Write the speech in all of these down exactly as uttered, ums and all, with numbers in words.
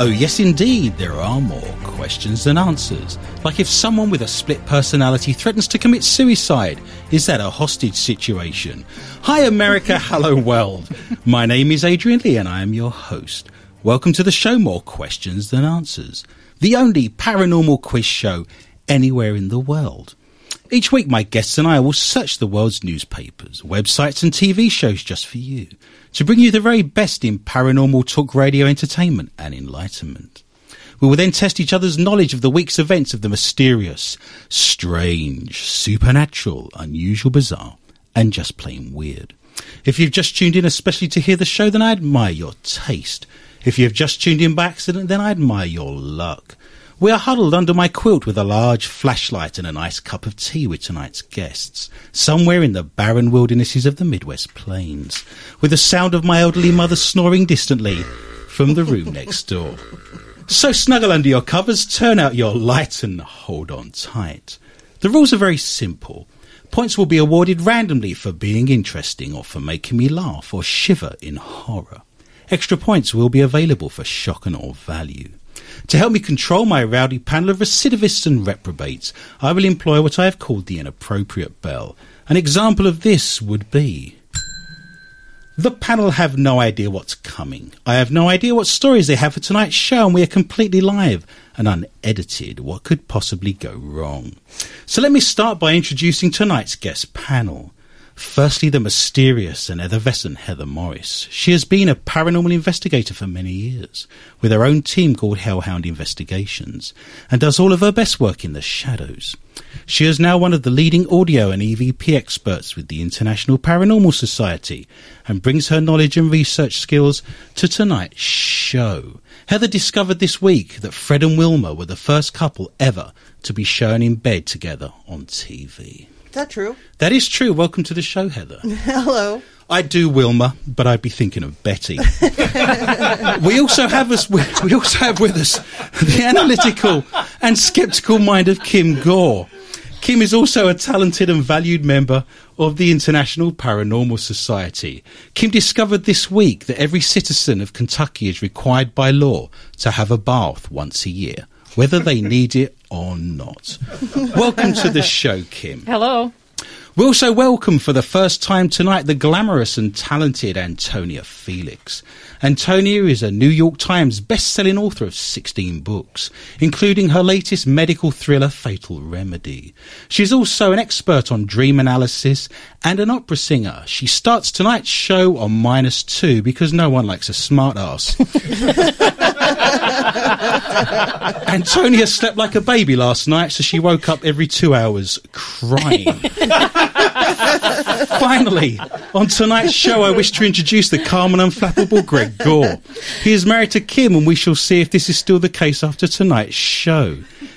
Oh, yes, indeed, there are more questions than answers. Like if someone with a split personality threatens to commit suicide, is that a hostage situation? Hi, America. Hello, world. My name is Adrian Lee, and I am your host. Welcome to the show, More Questions Than Answers, the only paranormal quiz show anywhere in the world. Each week, my guests and I will search the world's newspapers, websites, and T V shows just for you, to bring you the very best in paranormal talk radio entertainment and enlightenment. We will then test each other's knowledge of the week's events of the mysterious, strange, supernatural, unusual, bizarre, and just plain weird. If you've just tuned in especially to hear the show, then I admire your taste. If you've just tuned in by accident, then I admire your luck. We are huddled under my quilt with a large flashlight and a nice cup of tea with tonight's guests, somewhere in the barren wildernesses of the Midwest Plains, with the sound of my elderly mother snoring distantly from the room next door. So snuggle under your covers, turn out your light and hold on tight. The rules are very simple. Points will be awarded randomly for being interesting or for making me laugh or shiver in horror. Extra points will be available for shock and awe value. To help me control my rowdy panel of recidivists and reprobates, I will employ what I have called the inappropriate bell. An example of this would be... The panel have no idea what's coming. I have no idea what stories they have for tonight's show, and we are completely live and unedited. What could possibly go wrong? So let me start by introducing tonight's guest panel. Firstly, the mysterious and effervescent Heather Morris. She has been a paranormal investigator for many years, with her own team called Hellhound Investigations, and does all of her best work in the shadows. She is now one of the leading audio and E V P experts with the International Paranormal Society, and brings her knowledge and research skills to tonight's show. Heather discovered this week that Fred and Wilma were the first couple ever to be shown in bed together on T V. Is that true? That is true. Welcome to the show, Heather. Hello. I do Wilma, but I'd be thinking of Betty. we also have us. We, we also have with us the analytical and sceptical mind of Kim Gore. Kim is also a talented and valued member of the International Paranormal Society. Kim discovered this week that every citizen of Kentucky is required by law to have a bath once a year, whether they need it or not. Welcome to the show, Kim. Hello. We also welcome for the first time tonight the glamorous and talented Antonia Felix. Antonia is a New York Times best-selling author of sixteen books, including her latest medical thriller, Fatal Remedy. She's also an expert on dream analysis and an opera singer. She starts tonight's show on minus two because no one likes a smart ass. Antonia slept like a baby last night, so she woke up every two hours crying. Finally, on tonight's show, I wish to introduce the calm and unflappable Greg Gore. He is married to Kim, and we shall see if this is still the case after tonight's show.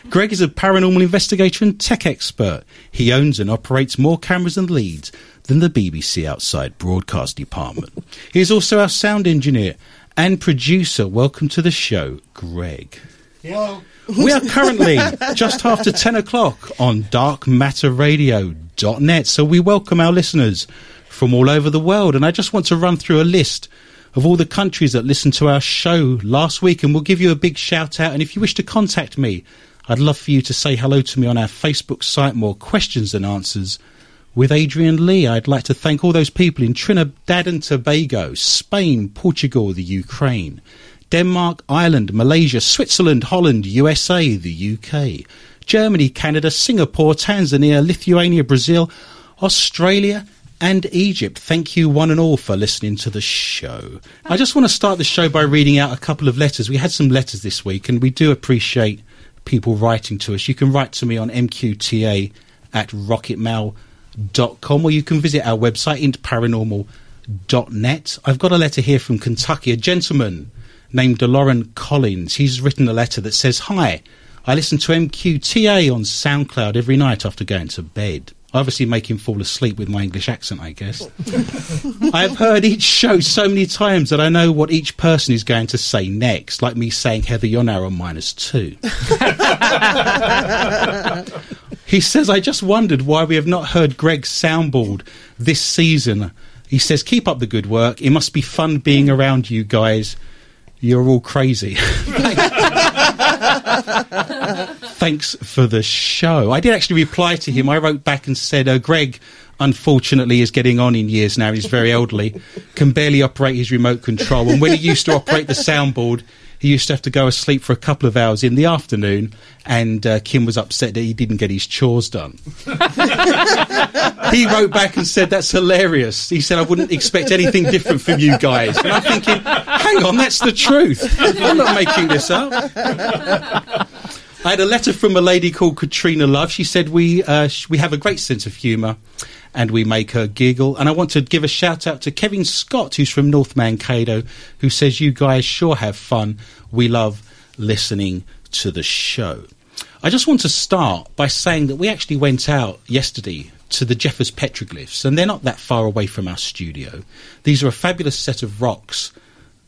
Greg is a paranormal investigator and tech expert. He owns and operates more cameras and leads than the B B C outside broadcast department. He is also our sound engineer and producer. Welcome to the show, Greg. Hello. We are currently just after ten o'clock on dark matter radio dot net, so we welcome our listeners from all over the world. And I just want to run through a list of all the countries that listened to our show last week, and we'll give you a big shout out. And if you wish to contact me, I'd love for you to say hello to me on our Facebook site, More Questions Than Answers with Adrian Lee. I'd like to thank all those people in Trinidad and Tobago, Spain, Portugal, the Ukraine, Denmark, Ireland, Malaysia, Switzerland, Holland, U S A, the U K, Germany, Canada, Singapore, Tanzania, Lithuania, Brazil, Australia and Egypt. Thank you one and all for listening to the show. I just want to start the show by reading out a couple of letters. We had some letters this week, and we do appreciate people writing to us. You can write to me on m q t a at rocket mail dot com, or you can visit our website, int paranormal dot net. I've got a letter here from Kentucky, a gentleman named DeLoren Collins. He's written a letter that says, "Hi, I listen to M Q T A on SoundCloud every night after going to bed." I obviously make him fall asleep with my English accent, I guess. "I have heard each show so many times that I know what each person is going to say next, like me saying, 'Heather, you're now on minus two.'" He says, "I just wondered why we have not heard Greg's soundboard this season." He says, "Keep up the good work. It must be fun being around you guys. You're all crazy." Thanks for the show. I did actually reply to him. I wrote back and said, uh, Greg, unfortunately, is getting on in years now. He's very elderly, can barely operate his remote control. And when he used to operate the soundboard, he used to have to go asleep for a couple of hours in the afternoon. And uh, Kim was upset that he didn't get his chores done. He wrote back and said, "That's hilarious." He said, "I wouldn't expect anything different from you guys." And I'm thinking, hang on, that's the truth. I'm not making this up. I had a letter from a lady called Katrina Love. She said, we uh, sh- we have a great sense of humour and we make her giggle. And I want to give a shout out to Kevin Scott, who's from North Mankato, who says, "You guys sure have fun. We love listening to the show." I just want to start by saying that we actually went out yesterday to the Jeffers Petroglyphs, and they're not that far away from our studio. These are a fabulous set of rocks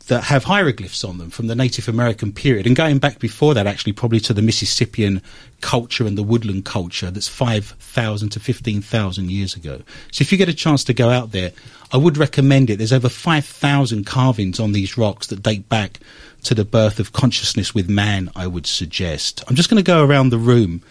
that have hieroglyphs on them from the Native American period, and going back before that, actually, probably to the Mississippian culture and the woodland culture that's five thousand to fifteen thousand years ago. So if you get a chance to go out there, I would recommend it. There's over five thousand carvings on these rocks that date back to the birth of consciousness with man, I would suggest. I'm just going to go around the room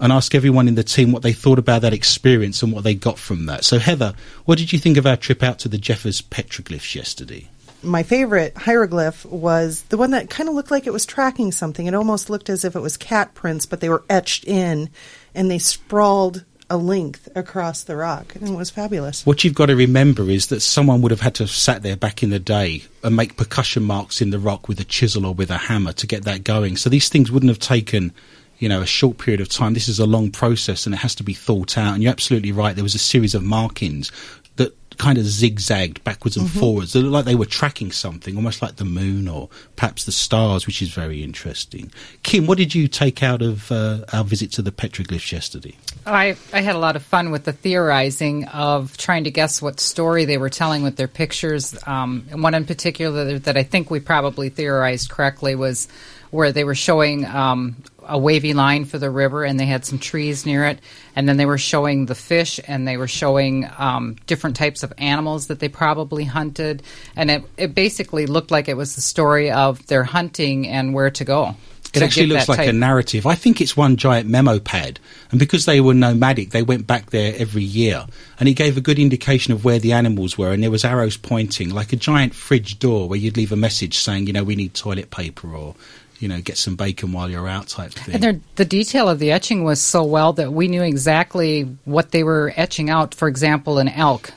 and ask everyone in the team what they thought about that experience and what they got from that. So, Heather, what did you think of our trip out to the Jeffers Petroglyphs yesterday? My favorite hieroglyph was the one that kind of looked like it was tracking something. It almost looked as if it was cat prints, but they were etched in, and they sprawled a length across the rock, and it was fabulous. What you've got to remember is that someone would have had to have sat there back in the day and make percussion marks in the rock with a chisel or with a hammer to get that going. So these things wouldn't have taken, you know, a short period of time. This is a long process, and it has to be thought out. And you're absolutely right. There was a series of markings that kind of zigzagged backwards and mm-hmm. forwards. They looked like they were tracking something, almost like the moon or perhaps the stars, which is very interesting. Kim, what did you take out of uh, our visit to the petroglyphs yesterday? I, I had a lot of fun with the theorizing of trying to guess what story they were telling with their pictures. Um, and one in particular that I think we probably theorized correctly was where they were showing um, a wavy line for the river, and they had some trees near it, and then they were showing the fish, and they were showing um, different types of animals that they probably hunted, and it, it basically looked like it was the story of their hunting and where to go. It actually looks like a narrative. I think it's one giant memo pad, and because they were nomadic, they went back there every year, and it gave a good indication of where the animals were, and there was arrows pointing, like a giant fridge door where you'd leave a message saying, you know, we need toilet paper, or you know, get some bacon while you're out type thing. And the detail of the etching was so well that we knew exactly what they were etching out, for example, an elk.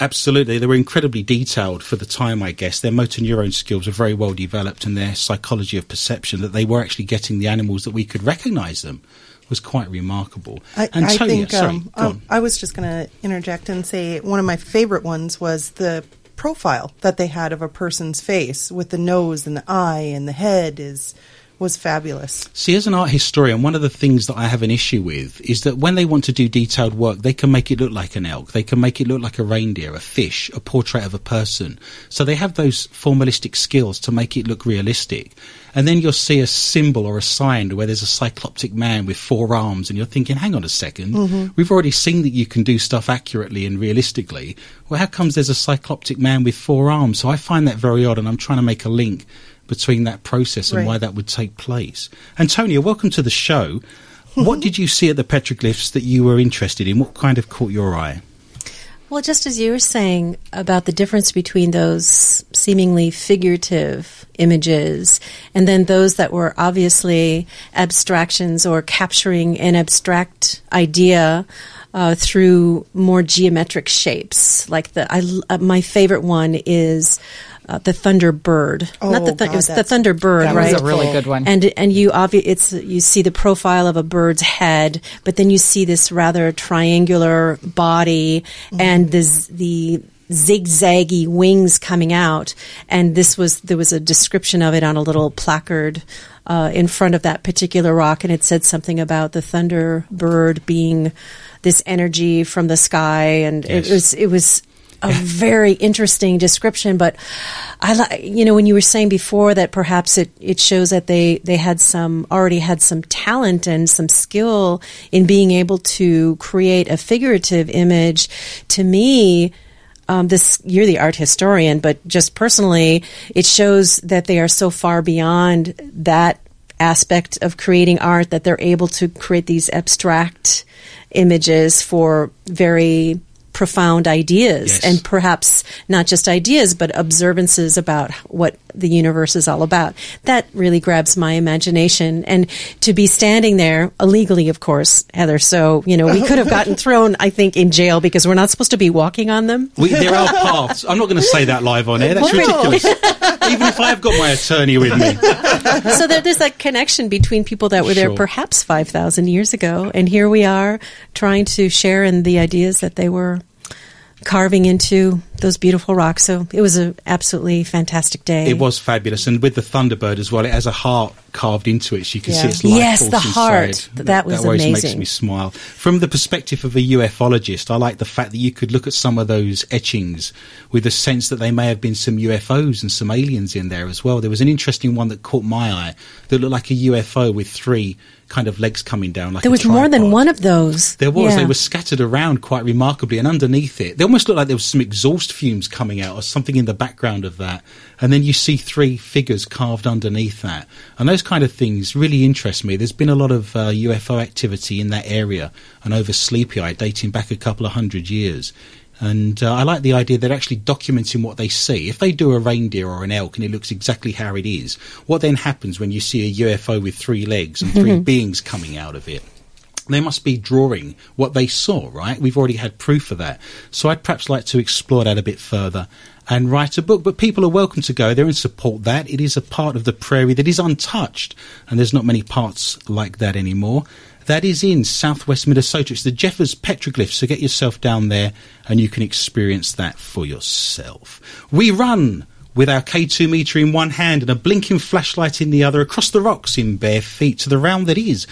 Absolutely. They were incredibly detailed for the time, I guess. Their motor neurone skills are very well developed, and their psychology of perception, that they were actually getting the animals that we could recognize them, was quite remarkable. I, Antonia, I think, sorry, um, um, I was just going to interject and say one of my favorite ones was the profile that they had of a person's face with the nose and the eye and the head is was fabulous. See, as an art historian, one of the things that I have an issue with is that when they want to do detailed work, they can make it look like an elk, they can make it look like a reindeer, a fish, a portrait of a person. So they have those formalistic skills to make it look realistic. And then you'll see a symbol or a sign where there's a cycloptic man with four arms, and you're thinking, hang on a second, mm-hmm. we've already seen that you can do stuff accurately and realistically. Well, how comes there's a cycloptic man with four arms? So I find that very odd, and I'm trying to make a link between that process and right. why that would take place. Antonia, welcome to the show. What did you see at the petroglyphs that you were interested in? What kind of caught your eye? Well, just as you were saying about the difference between those seemingly figurative images and then those that were obviously abstractions or capturing an abstract idea uh, through more geometric shapes, like the I, uh, my favorite one is uh, the Thunderbird. Oh, Not the th- God, it was the Thunderbird, that right? That was a really good one. And and you obvi- it's you see the profile of a bird's head, but then you see this rather triangular body mm. and this, the zigzaggy wings coming out, and this was there was a description of it on a little placard uh, in front of that particular rock, and it said something about the Thunderbird being this energy from the sky, and yes. it was it was a very interesting description. But I like you know when you were saying before that perhaps it, it shows that they they had some already had some talent and some skill in being able to create a figurative image. To me. Um, this you're the art historian, but just personally, it shows that they are so far beyond that aspect of creating art that they're able to create these abstract images for very profound ideas, yes. and perhaps not just ideas, but observances about what the universe is all about. That really grabs my imagination. And to be standing there, illegally, of course, Heather, so, you know, we could have gotten thrown, I think, in jail because we're not supposed to be walking on them. We, there are paths. I'm not going to say that live on air. That's Whoa. ridiculous. Even if I've got my attorney with me. So there, there's that connection between people that were sure. there perhaps five thousand years ago, and here we are trying to share in the ideas that they were carving into those beautiful rocks. So it was an absolutely fantastic day. It was fabulous. And with the Thunderbird as well, it has a heart carved into it, so you can yeah. see its life yes, force the heart. Inside. That, that was that always amazing. Makes me smile. From the perspective of a U F ologist, I like the fact that you could look at some of those etchings with a sense that they may have been some U F Os and some aliens in there as well. There was an interesting one that caught my eye that looked like a U F O with three kind of legs coming down. Like there was more than one of those. There was. Yeah. They were scattered around quite remarkably, and underneath it, they almost looked like there was some exhaust fumes coming out or something in the background of that. And then you see three figures carved underneath that. And those kind of things really interest me. There's been a lot of uh, U F O activity in that area and over Sleepy Eye dating back a couple of hundred years. And uh, I like the idea that actually documenting what they see. If they do a reindeer or an elk and it looks exactly how it is, what then happens when you see a U F O with three legs and three beings coming out of it? They must be drawing what they saw, right? We've already had proof of that. So I'd perhaps like to explore that a bit further and write a book. But people are welcome to go there and support that. It is a part of the prairie that is untouched, and there's not many parts like that anymore. That is in southwest Minnesota. It's the Jeffers Petroglyphs, so get yourself down there and you can experience that for yourself. We run with our K two meter in one hand and a blinking flashlight in the other, across the rocks in bare feet to the round that is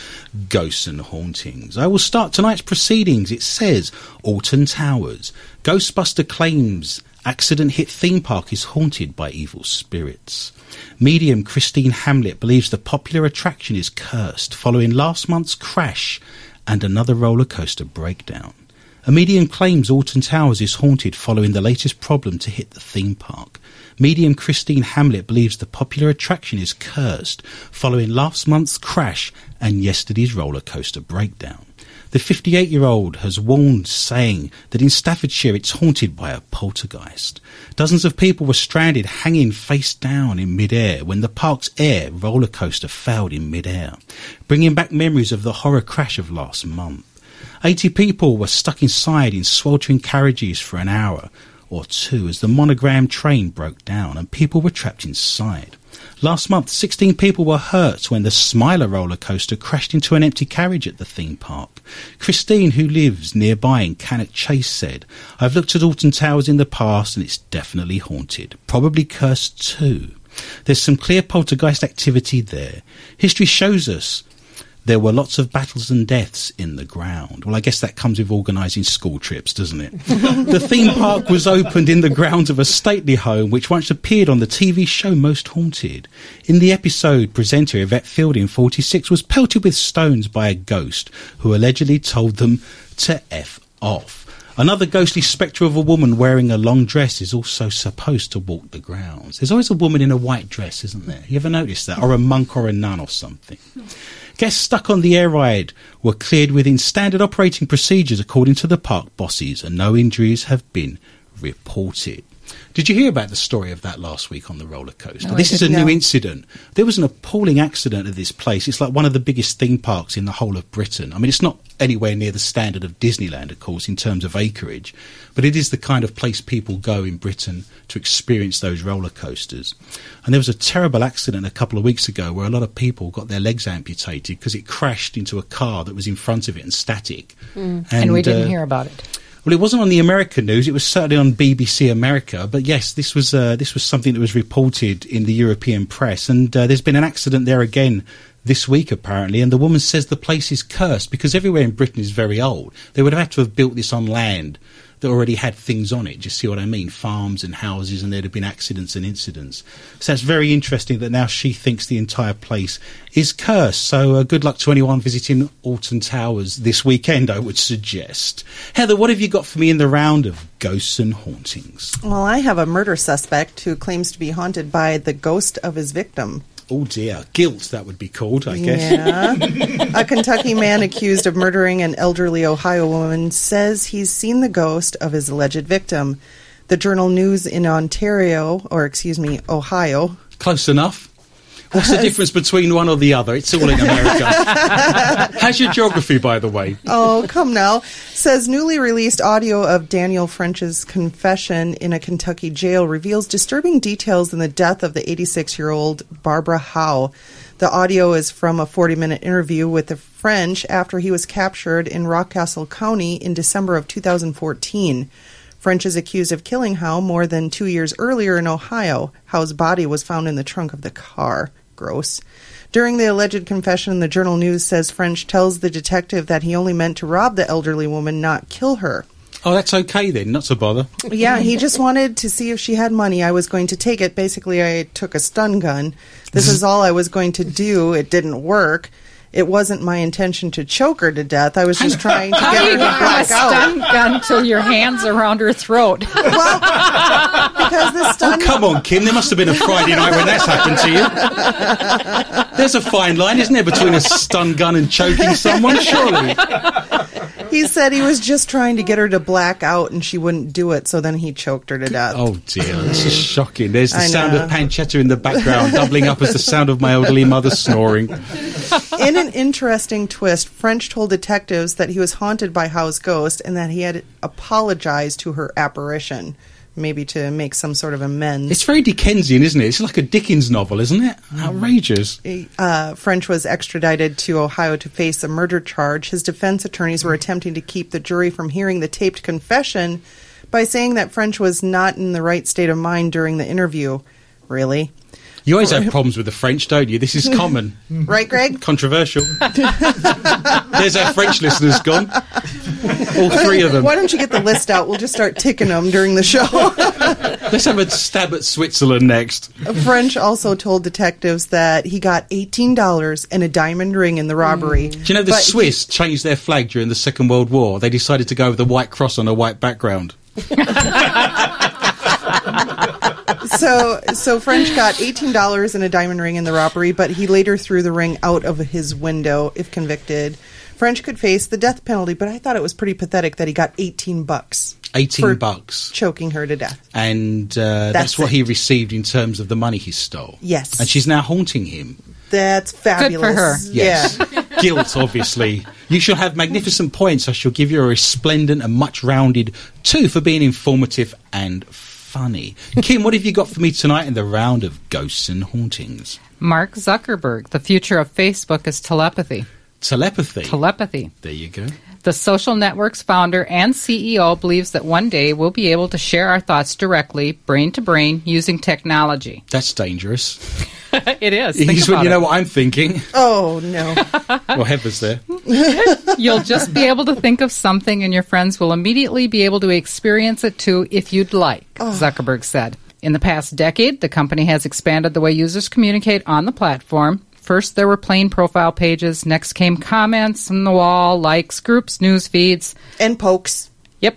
Ghosts and Hauntings. I will start tonight's proceedings. It says, Alton Towers. Ghostbuster claims accident hit theme park is haunted by evil spirits. Medium Christine Hamlet believes the popular attraction is cursed following last month's crash and another roller coaster breakdown. A medium claims Alton Towers is haunted following the latest problem to hit the theme park. Medium Christine Hamlet believes the popular attraction is cursed following last month's crash and yesterday's roller coaster breakdown. The fifty-eight-year-old has warned, saying that in Staffordshire it's haunted by a poltergeist. Dozens of people were stranded hanging face down in midair when the park's air roller coaster failed in midair, bringing back memories of the horror crash of last month. eighty people were stuck inside in sweltering carriages for an hour or two as the monogram train broke down and people were trapped inside. Last month, sixteen people were hurt when the Smiler roller coaster crashed into an empty carriage at the theme park. Christine, who lives nearby in Cannock Chase, said, I've looked at Alton Towers in the past and it's definitely haunted, probably cursed too. There's some clear poltergeist activity there. History shows us there were lots of battles and deaths in the ground. Well, I guess that comes with organising school trips, doesn't it? The theme park was opened in the grounds of a stately home which once appeared on the T V show Most Haunted. In the episode, presenter Yvette Fielding, forty-six, was pelted with stones by a ghost who allegedly told them to F off. Another ghostly spectre of a woman wearing a long dress is also supposed to walk the grounds. There's always a woman in a white dress, isn't there? You ever noticed that? Or a monk or a nun or something. Guests stuck on the air ride were cleared within standard operating procedures according to the park bosses, and no injuries have been reported. Did you hear about the story of that last week on the roller coaster? No, this is a know. new incident. There was an appalling accident at this place. It's like one of the biggest theme parks in the whole of Britain. I mean, it's not anywhere near the standard of Disneyland, of course, in terms of acreage, but it is the kind of place people go in Britain to experience those roller coasters. And there was a terrible accident a couple of weeks ago where a lot of people got their legs amputated because it crashed into a car that was in front of it and static. Mm. And, and we didn't uh, hear about it. Well, it wasn't on the American news. It was certainly on B B C America. But yes, this was uh, this was something that was reported in the European press. And uh, there's been an accident there again this week, apparently. And the woman says the place is cursed because everywhere in Britain is very old. They would have had to have built this on land that already had things on it. Do you see what I mean? Farms and houses, and there'd have been accidents and incidents. So it's very interesting that now she thinks the entire place is cursed. So uh, good luck to anyone visiting Alton Towers this weekend, I would suggest. Heather, what have you got for me in the round of ghosts and hauntings? Well, I have a murder suspect who claims to be haunted by the ghost of his victim. Oh, dear. Guilt, that would be called, I guess. Yeah. A Kentucky man accused of murdering an elderly Ohio woman says he's seen the ghost of his alleged victim. The Journal News in Ontario, or excuse me, Ohio. Close enough. What's the difference between one or the other? It's all in America. How's your geography, by the way? Oh, come now. Says newly released audio of Daniel French's confession in a Kentucky jail reveals disturbing details in the death of the eighty-six-year-old Barbara Howe. The audio is from a forty-minute interview with the French after he was captured in Rockcastle County in December of two thousand fourteen. French is accused of killing Howe more than two years earlier in Ohio. Howe's body was found in the trunk of the car. Gross. During the alleged confession, the Journal News says French tells the detective that he only meant to rob the elderly woman, not kill her. Oh, that's okay then, not to bother. Yeah, he just wanted to see if she had money. I was going to take it. Basically, I took a stun gun. This is all I was going to do. It didn't work. It wasn't my intention to choke her to death. I was just trying to get her to black out. How do you get a stun gun till your hand's around her throat? Well, because the stun... Oh, come on, Kim. There must have been a Friday night when that's happened to you. There's a fine line, isn't there, between a stun gun and choking someone, surely? He said he was just trying to get her to black out and she wouldn't do it, so then he choked her to death. Oh, dear. This is shocking. There's the I sound know. of pancetta in the background, doubling up as the sound of my elderly mother snoring. In an interesting twist, French told detectives that he was haunted by Howe's ghost and that he had apologized to her apparition, maybe to make some sort of amends. It's very Dickensian, isn't it? It's like a Dickens novel, isn't it? Outrageous. Uh, French was extradited to Ohio to face a murder charge. His defense attorneys were attempting to keep the jury from hearing the taped confession by saying that French was not in the right state of mind during the interview. Really? You always have problems with the French, don't you? This is common. Right, Greg? Controversial. There's our French listeners gone. All three of them. Why don't you get the list out? We'll just start ticking them during the show. Let's have a stab at Switzerland next. French also told detectives that he got eighteen dollars and a diamond ring in the robbery. Mm. Do you know the but Swiss he- changed their flag during the Second World War? They decided to go with a white cross on a white background. So so French got eighteen dollars and a diamond ring in the robbery, but he later threw the ring out of his window if convicted. French could face the death penalty, but I thought it was pretty pathetic that he got eighteen bucks. eighteen bucks. Choking her to death. And uh, that's, that's what it. he received in terms of the money he stole. Yes. And she's now haunting him. That's fabulous. Good for her. Yes. Yeah. Guilt, obviously. You shall have magnificent points. I shall give you a resplendent and much-rounded two for being informative and funny. Kim, what have you got for me tonight in the round of ghosts and hauntings? Mark Zuckerberg, the future of Facebook is telepathy. Telepathy? Telepathy. There you go. The social network's founder and C E O believes that one day we'll be able to share our thoughts directly, brain to brain, using technology. That's dangerous. It is. Think He's, about you know it. What I'm thinking? Oh, no. Well, Heather's there. You'll just be able to think of something and your friends will immediately be able to experience it too if you'd like, oh. Zuckerberg said. In the past decade, the company has expanded the way users communicate on the platform. First, there were plain profile pages. Next came comments on the wall, likes, groups, news feeds. And pokes. Yep.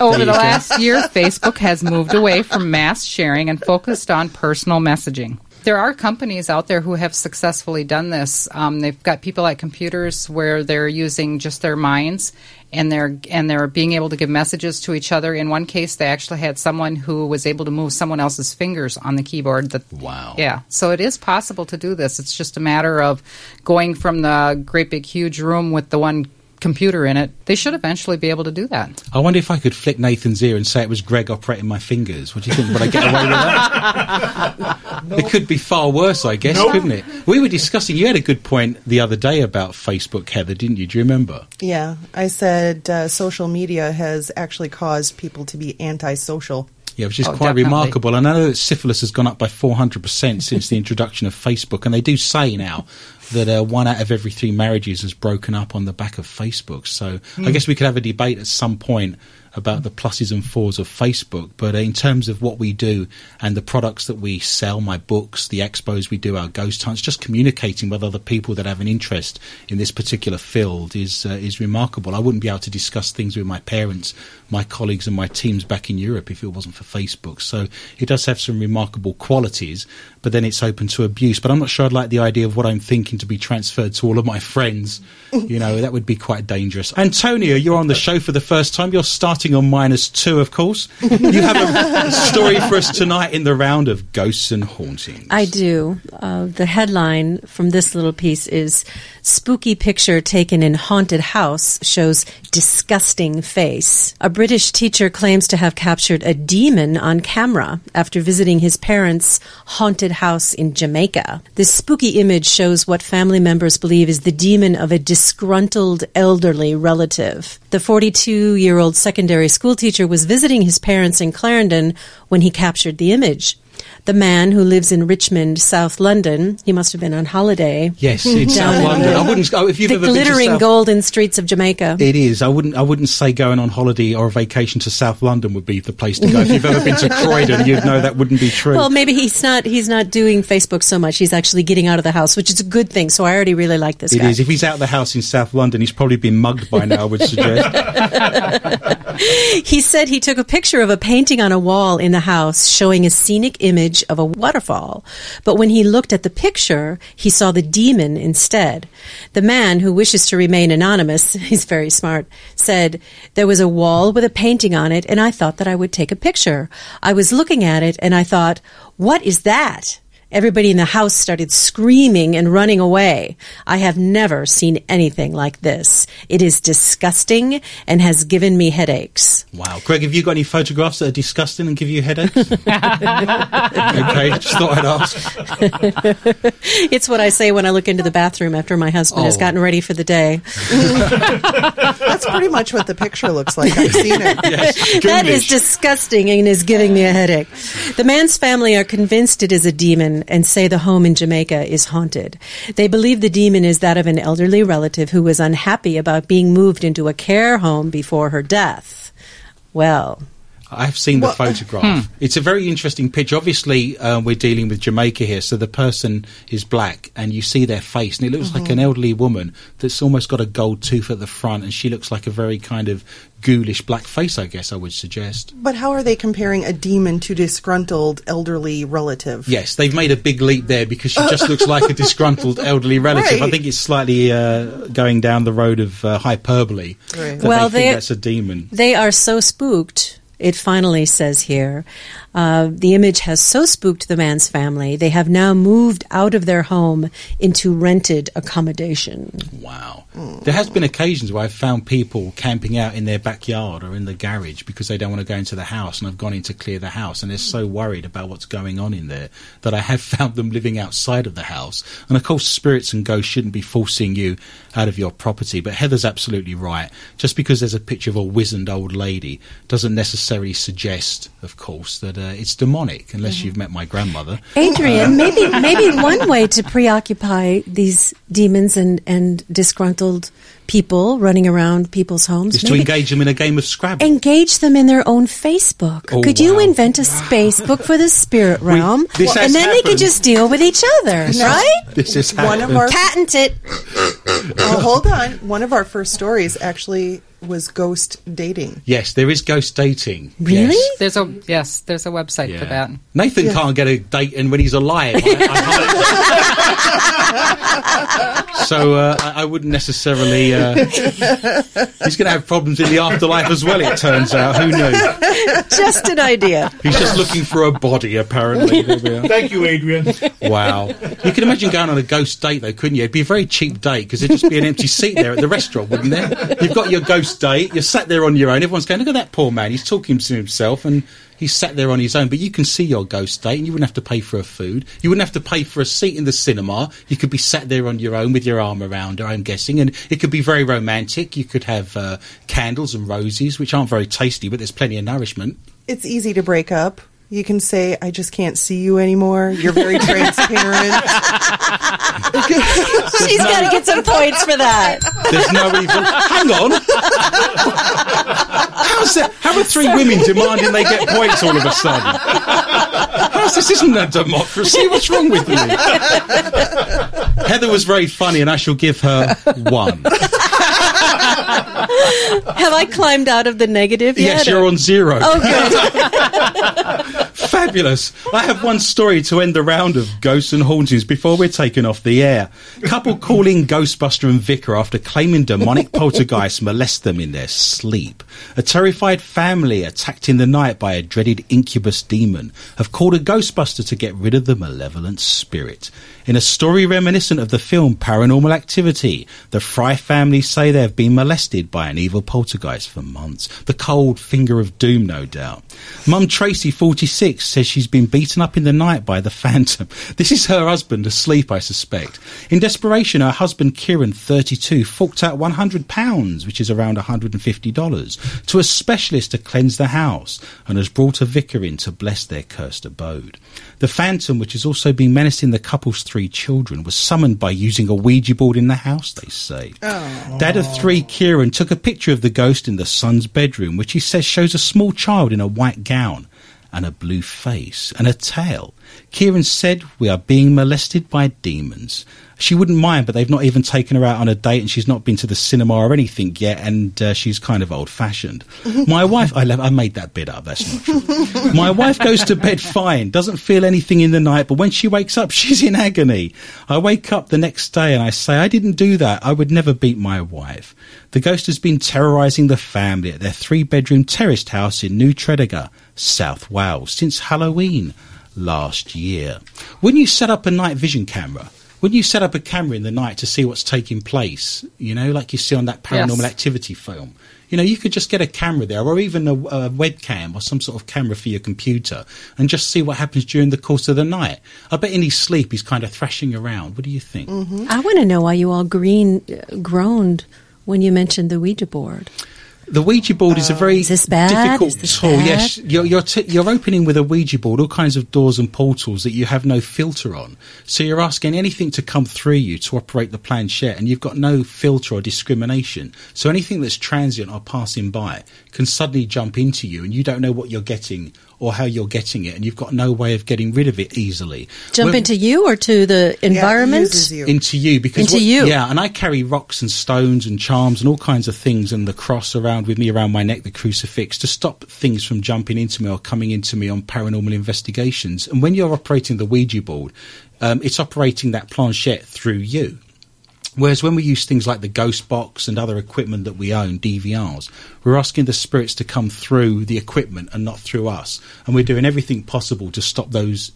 Over the last year, Facebook has moved away from mass sharing and focused on personal messaging. There are companies out there who have successfully done this. Um, they've got people at computers where they're using just their minds, and they're and they're being able to give messages to each other. In one case, they actually had someone who was able to move someone else's fingers on the keyboard. That, wow. Yeah. So it is possible to do this. It's just a matter of going from the great big huge room with the one computer in it. They should eventually be able to do that. I wonder if I could flick Nathan's ear and say it was Greg operating my fingers. What do you think? Would I get away with that? No. It could be far worse, I guess, no. couldn't it? We were discussing, you had a good point the other day about Facebook, Heather, didn't you? Do you remember? Yeah. I said uh, social media has actually caused people to be antisocial. Yeah, which is oh, quite definitely. remarkable. And I know that syphilis has gone up by four hundred percent since the introduction of Facebook. And they do say now that uh, one out of every three marriages has broken up on the back of Facebook. So mm. I guess we could have a debate at some point about the pluses and fours of Facebook. But uh, in terms of what we do and the products that we sell, my books, the expos we do, our ghost hunts, just communicating with other people that have an interest in this particular field is uh, is remarkable. I wouldn't be able to discuss things with my parents, my colleagues and my teams back in Europe if it wasn't for Facebook. So it does have some remarkable qualities, but then it's open to abuse. But I'm not sure I'd like the idea of what I'm thinking to be transferred to all of my friends. You know, that would be quite dangerous. Antonia, you're on the show for the first time. You're starting on minus two, of course. You have a story for us tonight in the round of ghosts and hauntings. I do. Uh, the headline from this little piece is "Spooky Picture Taken in Haunted House Shows Disgusting Face." A British teacher claims to have captured a demon on camera after visiting his parents' haunted house in Jamaica. This spooky image shows what family members believe is the demon of a disgruntled elderly relative. The forty-two-year-old secondary school teacher was visiting his parents in Clarendon when he captured the image. The man who lives in Richmond, South London, he must have been on holiday. Yes, it's South London. I wouldn't. Oh, if you've the ever glittering been to South, golden streets of Jamaica. It is. I wouldn't. I wouldn't say going on holiday or a vacation to South London would be the place to go. If you've ever been to Croydon, you'd know that wouldn't be true. Well, maybe he's not. He's not doing Facebook so much. He's actually getting out of the house, which is a good thing. So I already really like this. It guy. is. If he's out of the house in South London, he's probably been mugged by now, I would suggest. He said he took a picture of a painting on a wall in the house showing a scenic image of a waterfall, but when he looked at the picture, he saw the demon instead. The man, who wishes to remain anonymous, he's very smart, said, "There was a wall with a painting on it, and I thought that I would take a picture. I was looking at it, and I thought, what is that? Everybody in the house started screaming and running away. I have never seen anything like this. It is disgusting and has given me headaches." Wow. Greg, have you got any photographs that are disgusting and give you headaches? Okay, just thought I'd ask. It's what I say when I look into the bathroom after my husband oh. has gotten ready for the day. That's pretty much what the picture looks like. I've seen it. Yes, that is disgusting and is giving me a headache. The man's family are convinced it is a demon and say the home in Jamaica is haunted. They believe the demon is that of an elderly relative who was unhappy about being moved into a care home before her death. Well, I've seen the what? photograph. Hmm. It's a very interesting picture. Obviously, uh, we're dealing with Jamaica here, so the person is black, and you see their face, and it looks mm-hmm. like an elderly woman that's almost got a gold tooth at the front, and she looks like a very kind of ghoulish black face, I guess I would suggest. But how are they comparing a demon to disgruntled elderly relative? Yes, they've made a big leap there because she just looks like a disgruntled elderly relative. Right. I think it's slightly uh, going down the road of uh, hyperbole. Right. Well, they think that's a demon. They are so spooked. It finally says here, uh, the image has so spooked the man's family, they have now moved out of their home into rented accommodation. Wow. Mm. There has been occasions where I've found people camping out in their backyard or in the garage because they don't want to go into the house, and I've gone in to clear the house, and they're so worried about what's going on in there that I have found them living outside of the house. And, of course, spirits and ghosts shouldn't be forcing you out of your property. But Heather's absolutely right. Just because there's a picture of a wizened old lady doesn't necessarily suggest, of course, that uh, it's demonic, unless mm-hmm. you've met my grandmother. Adrian, uh, maybe maybe one way to preoccupy these demons and, and disgruntled people running around people's homes is maybe to engage them in a game of Scrabble. Engage them in their own Facebook. Oh, could wow. you invent a Facebook for the spirit realm? We, well, and then happened. they could just deal with each other, this right? Has, this is One happened. of our patent it. Oh, hold on. One of our first stories actually was ghost dating. Yes, there is ghost dating. Really? Yes. There's a yes. There's a website yeah. for that. Nathan yeah. can't get a date, and when he's alive, I, I can't. So uh, I, I wouldn't necessarily. Uh, he's going to have problems in the afterlife as well. It turns out. Who knew? Just an idea. He's just looking for a body, apparently. Thank you, Adrian. Wow. You can imagine going on a ghost date, though, couldn't you? It'd be a very cheap date because there'd just be an empty seat there at the restaurant, wouldn't there? You've got your ghost date, you're sat there on your own, everyone's going, look at that poor man, he's talking to himself and he's sat there on his own. But you can see your ghost date and you wouldn't have to pay for a food, you wouldn't have to pay for a seat in the cinema, you could be sat there on your own with your arm around her, I'm guessing, and it could be very romantic. You could have uh, candles and roses, which aren't very tasty, but there's plenty of nourishment. It's easy to break up. You can say, I just can't see you anymore. You're very transparent. She's no, got to get some points for that. There's no even... Hang on. How's that? How are three Sorry. women demanding they get points all of a sudden? How's this? Isn't a democracy. What's wrong with you? Heather was very funny, and I shall give her one. Have I climbed out of the negative yet? Yes, you're on zero. Oh, good. Fabulous. I have one story to end the round of ghosts and hauntings before we're taken off the air. Couple calling Ghostbuster and Vicar after claiming demonic poltergeists molest them in their sleep. A terrified family attacked in the night by a dreaded incubus demon have called a Ghostbuster to get rid of the malevolent spirit. In a story reminiscent of the film Paranormal Activity, the Fry family say they have been molested by an evil poltergeist for months. The cold finger of doom, no doubt. Mum Tracy, forty-six, says she's been beaten up in the night by the phantom. This is her husband asleep, I suspect. In desperation, her husband Kieran, thirty-two, forked out one hundred pounds, which is around one hundred fifty dollars, to a specialist to cleanse the house and has brought a vicar in to bless their cursed abode. The phantom, which has also been menacing the couple's three children, was summoned by using a Ouija board in the house, they say. Oh. Dad of three, Kieran, took a picture of the ghost in the son's bedroom, which he says shows a small child in a white gown and a blue face and a tail. Kieran said, we are being molested by demons. She wouldn't mind, but they've not even taken her out on a date, and she's not been to the cinema or anything yet, and uh, she's kind of old-fashioned. My wife... I, love, I made that bit up, that's not true. My wife goes to bed fine, doesn't feel anything in the night, but when she wakes up, she's in agony. I wake up the next day and I say, I didn't do that. I would never beat my wife. The ghost has been terrorising the family at their three-bedroom terraced house in New Tredegar, South Wales, since Halloween last year. When you set up a night vision camera... Wouldn't you set up a camera in the night to see what's taking place, you know, like you see on that Paranormal yes. Activity film? You know, you could just get a camera there, or even a, a webcam or some sort of camera for your computer, and just see what happens during the course of the night. I bet in his sleep he's kind of thrashing around. What do you think? Mm-hmm. I want to know why you all green uh, groaned when you mentioned the Ouija board. The Ouija board is a very is difficult is tool. Bad? Yes, you're you're, t- you're opening with a Ouija board all kinds of doors and portals that you have no filter on. So you're asking anything to come through you to operate the planchette, and you've got no filter or discrimination. So anything that's transient or passing by can suddenly jump into you, and you don't know what you're getting or how you're getting it, and you've got no way of getting rid of it easily. Jump We're, into you or to the environment? Yeah, you. Into you. Because into what, you. Yeah, and I carry rocks and stones and charms and all kinds of things and the cross around with me around my neck, the crucifix, to stop things from jumping into me or coming into me on paranormal investigations. And when you're operating the Ouija board, um, it's operating that planchette through you. Whereas when we use things like the ghost box and other equipment that we own, D V Rs, we're asking the spirits to come through the equipment and not through us. And we're doing everything possible to stop those,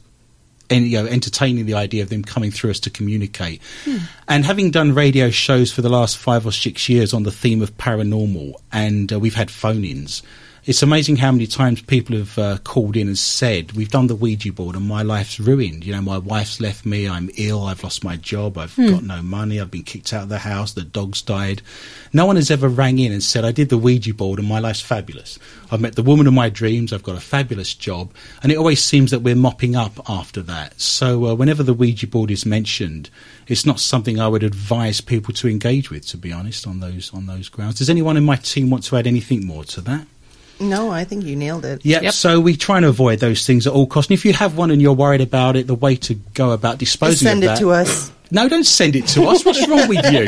and, you know, entertaining the idea of them coming through us to communicate. Hmm. And having done radio shows for the last five or six years on the theme of paranormal, and uh, we've had phone-ins, it's amazing how many times people have uh, called in and said, we've done the Ouija board and my life's ruined. You know, my wife's left me, I'm ill, I've lost my job, I've mm. got no money, I've been kicked out of the house, the dog's died. No one has ever rang in and said, I did the Ouija board and my life's fabulous. I've met the woman of my dreams, I've got a fabulous job. And it always seems that we're mopping up after that. So uh, whenever the Ouija board is mentioned, it's not something I would advise people to engage with, to be honest, on those on those grounds. Does anyone in my team want to add anything more to that? No, I think you nailed it. Yep, yep, so we try and avoid those things at all costs. And if you have one and you're worried about it, the way to go about disposing of that... Send it to us. No, don't send it to us. What's wrong with you?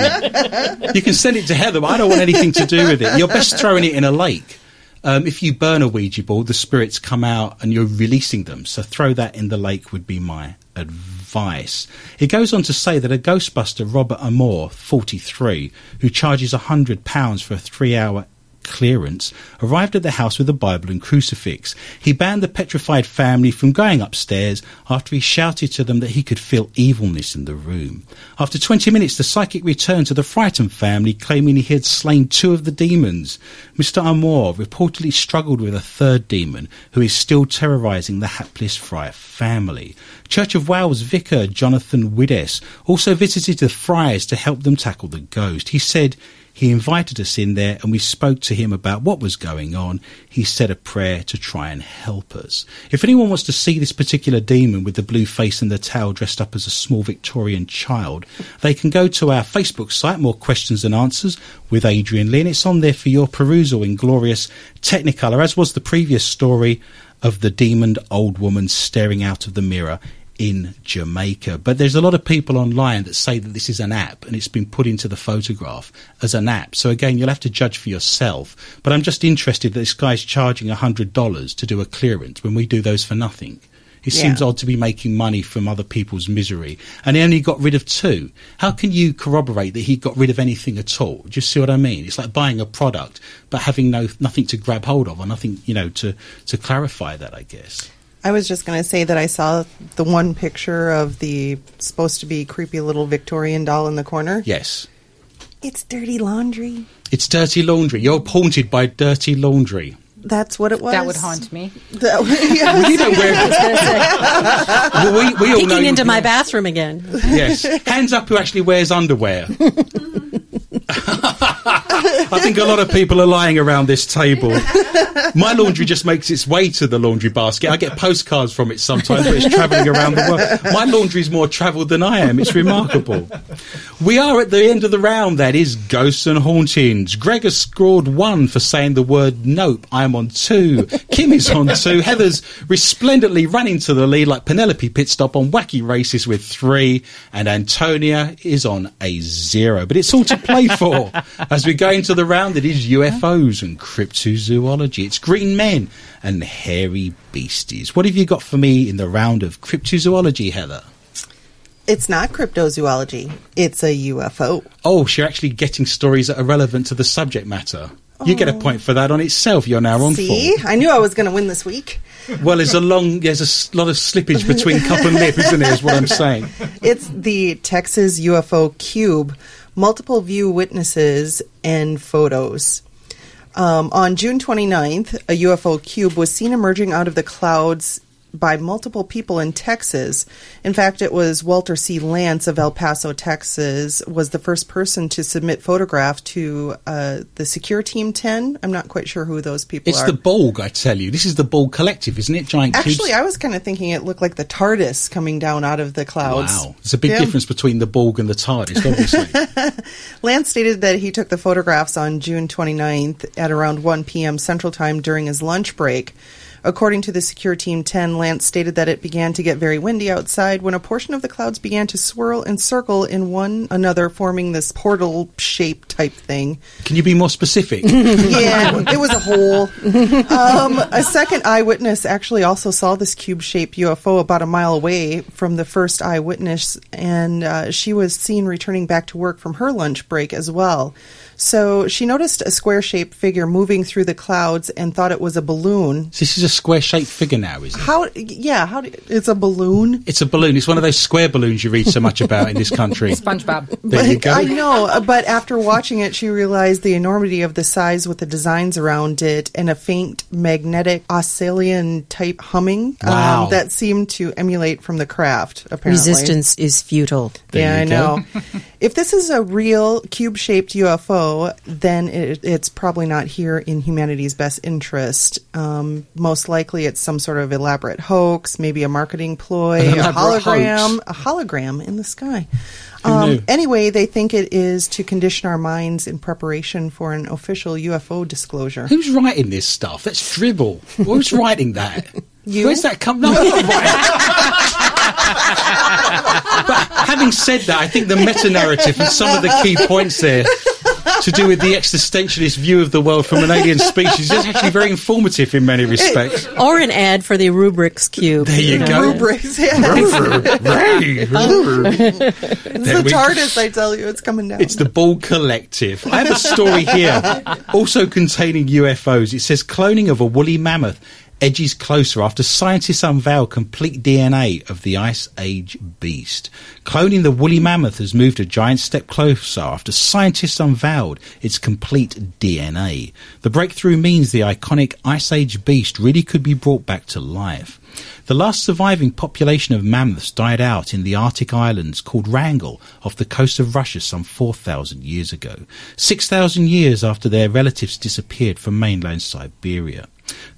You can send it to Heather, but I don't want anything to do with it. You're best throwing it in a lake. Um, if you burn a Ouija board, the spirits come out and you're releasing them. So throw that in the lake would be my advice. It goes on to say that a Ghostbuster, Robert Amore, forty-three, who charges one hundred pounds for a three-hour clearance, arrived at the house with a Bible and crucifix. He banned the petrified family from going upstairs after he shouted to them that he could feel evilness in the room. After twenty minutes, the psychic returned to the frightened family, claiming he had slain two of the demons. Mister Amore reportedly struggled with a third demon, who is still terrorising the hapless Fry family. Church of Wales vicar Jonathan Widdes also visited the Frys to help them tackle the ghost. He said, "He invited us in there and we spoke to him about what was going on. He said a prayer to try and help us." If anyone wants to see this particular demon with the blue face and the tail dressed up as a small Victorian child, they can go to our Facebook site, More Questions Than Answers with Adrian Lee, and it's on there for your perusal in glorious Technicolor, as was the previous story of the demoned old woman staring out of the mirror in Jamaica. But there's a lot of people online that say that this is an app and it's been put into the photograph as an app. So again, you'll have to judge for yourself. But I'm just interested that this guy's charging one hundred dollars to do a clearance when we do those for nothing. It yeah. seems odd to be making money from other people's misery. And he only got rid of two. How can you corroborate that he got rid of anything at all? Do you see what I mean? It's like buying a product but having no nothing to grab hold of or nothing, you know, to, to clarify that, I guess. I was just going to say that I saw the one picture of the supposed to be creepy little Victorian doll in the corner. Yes. It's dirty laundry. It's dirty laundry. You're haunted by dirty laundry. That's what it was. That would haunt me. That would, yes. Well, you don't wear it. Well, we, we all Peeking know into you, my bathroom again. Yes. Hands up who actually wears underwear. I think a lot of people are lying around this table. My laundry just makes its way to the laundry basket. I get postcards from it sometimes where it's travelling around the world. My laundry's more travelled than I am. It's remarkable. We are at the end of the round. That is Ghosts and Hauntings. Greg has scored one for saying the word nope. I'm on two. Kim is on two. Heather's resplendently running to the lead like Penelope Pitstop on Wacky Races with three. And Antonia is on a zero. But it's all to play for. As we go into the round, it is U F Os and cryptozoology. It's green men and hairy beasties. What have you got for me in the round of cryptozoology, Heather? It's not cryptozoology. It's a U F O. Oh, so you're actually getting stories that are relevant to the subject matter. Oh. You get a point for that on itself. You're now on See? four. I knew I was going to win this week. Well, there's a long, there's a lot of slippage between cup and lip, isn't there, is what I'm saying. It's the Texas U F O Cube. Multiple view witnesses and photos. Um, on June twenty-ninth, a U F O cube was seen emerging out of the clouds by multiple people in Texas. In fact, it was Walter C. Lance of El Paso, Texas, was the first person to submit photograph to uh, the Secure Team ten. I'm not quite sure who those people it's are. It's the Borg, I tell you. This is the Borg Collective, isn't it? Giant Actually, cubes. I was kind of thinking it looked like the TARDIS coming down out of the clouds. Wow. There's a big yeah. difference between the Borg and the TARDIS, obviously. Lance stated that he took the photographs on June twenty-ninth at around one p.m. Central Time during his lunch break. According to the Secure Team ten, Lance stated that it began to get very windy outside when a portion of the clouds began to swirl and circle in one another, forming this portal shape type thing. Can you be more specific? Yeah, it was a hole. Um, a second eyewitness actually also saw this cube-shaped U F O about a mile away from the first eyewitness, and uh, she was seen returning back to work from her lunch break as well. So she noticed a square-shaped figure moving through the clouds and thought it was a balloon. So this is a square-shaped figure now, isn't it? How? Yeah, how? Do, it's a balloon? It's a balloon. It's one of those square balloons you read so much about in this country. SpongeBob. There but, you go. I know, but after watching it, she realized the enormity of the size with the designs around it and a faint magnetic Australian-type humming wow. um, that seemed to emulate from the craft, apparently. Resistance is futile. There yeah, I go. know. If this is a real cube-shaped U F O, then it, it's probably not here in humanity's best interest. Um, most likely it's some sort of elaborate hoax, maybe a marketing ploy, a hologram, hoax. a hologram in the sky. Um, anyway, they think it is to condition our minds in preparation for an official U F O disclosure. Who's writing this stuff? That's dribble. Who's writing that? You? Where's that come? No, I'm not writing. But having said that, I think the meta-narrative and some of the key points there to do with the existentialist view of the world from an alien species is actually very informative in many respects. Or an ad for the Rubik's Cube. There you go. Rubrics, yeah. It's the TARDIS, I tell you, it's coming down. It's the Ball Collective. I have a story here, also containing U F Os. It says, cloning of a woolly mammoth edges closer after scientists unveil complete D N A of the Ice Age beast. Cloning the woolly mammoth has moved a giant step closer after scientists unveiled its complete D N A. The breakthrough means the iconic Ice Age beast really could be brought back to life. The last surviving population of mammoths died out in the Arctic islands called Wrangel off the coast of Russia some four thousand years ago, six thousand years after their relatives disappeared from mainland Siberia.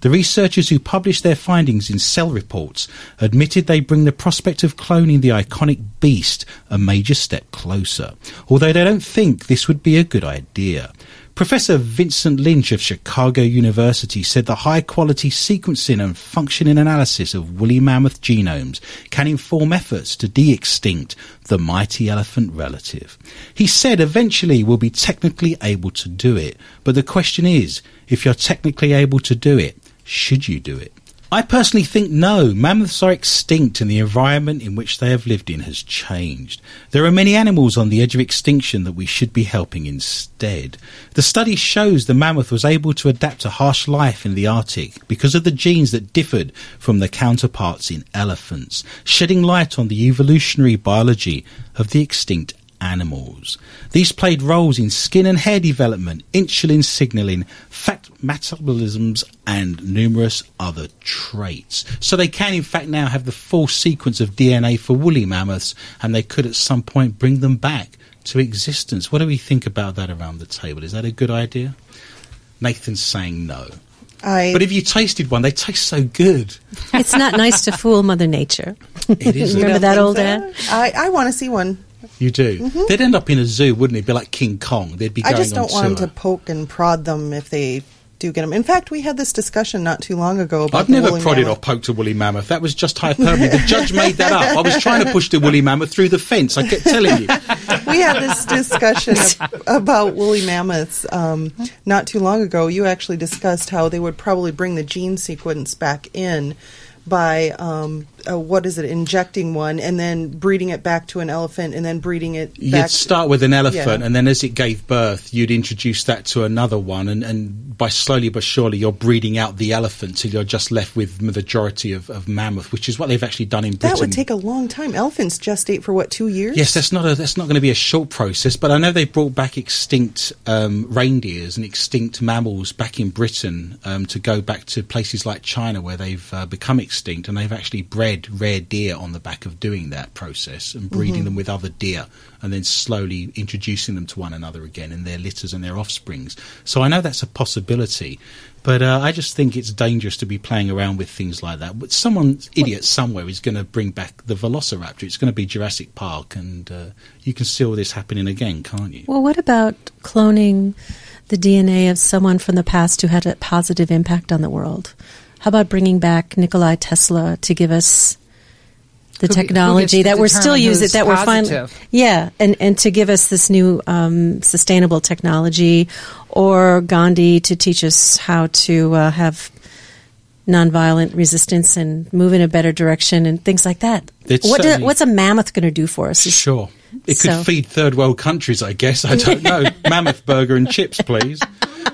The researchers who published their findings in Cell Reports admitted they bring the prospect of cloning the iconic beast a major step closer, although they don't think this would be a good idea. Professor Vincent Lynch of Chicago University said the high-quality sequencing and functioning analysis of woolly mammoth genomes can inform efforts to de-extinct the mighty elephant relative. He said eventually we'll be technically able to do it, but the question is, if you're technically able to do it, should you do it? I personally think no. Mammoths are extinct and the environment in which they have lived in has changed. There are many animals on the edge of extinction that we should be helping instead. The study shows the mammoth was able to adapt to harsh life in the Arctic because of the genes that differed from their counterparts in elephants, shedding light on the evolutionary biology of the extinct animals. These played roles in skin and hair development, insulin signaling, fat metabolisms, and numerous other traits. So they can in fact now have the full sequence of D N A for woolly mammoths, and they could at some point bring them back to existence. What do we think about that around the table? Is that a good idea? Nathan's saying no. I... But if you tasted one, they taste so good. It's not nice to fool Mother Nature. It is. Remember that old so? ad? I, I want to see one. You do. Mm-hmm. They'd end up in a zoo, wouldn't it? Be like King Kong. They'd be. Going I just don't on want them to poke and prod them if they do get them. In fact, we had this discussion not too long ago about. I've the never prodded mammoth. or poked a woolly mammoth. That was just hyperbole. The judge made that up. I was trying to push the woolly mammoth through the fence. I kept telling you. We had this discussion ab- about woolly mammoths um, not too long ago. You actually discussed how they would probably bring the gene sequence back in. By, um, uh, what is it, injecting one and then breeding it back to an elephant and then breeding it back. You'd start with an elephant, yeah. And then as it gave birth, you'd introduce that to another one. And, and by slowly but surely, you're breeding out the elephant till you're just left with the majority of, of mammoth, which is what they've actually done in Britain. That would take a long time. Elephants gestate for, what, two years? Yes, that's not a, that's not going to be a short process. But I know they brought back extinct um, reindeers and extinct mammals back in Britain um, to go back to places like China where they've uh, become extinct. Extinct, and they've actually bred rare deer on the back of doing that process and breeding mm-hmm. them with other deer and then slowly introducing them to one another again and their litters and their offsprings. So I know that's a possibility, but uh, I just think it's dangerous to be playing around with things like that. But someone idiot somewhere is going to bring back the velociraptor. It's going to be Jurassic Park, and uh, you can see all this happening again, can't you? Well, what about cloning the D N A of someone from the past who had a positive impact on the world? How about bringing back Nikolai Tesla to give us the who, technology who that we're still using, that we're finally, yeah, and, and to give us this new um, sustainable technology, or Gandhi to teach us how to uh, have nonviolent resistance and move in a better direction and things like that. What do, what's a mammoth going to do for us? Sure, it could so. feed third world countries, I guess. I don't know. Mammoth burger and chips, please.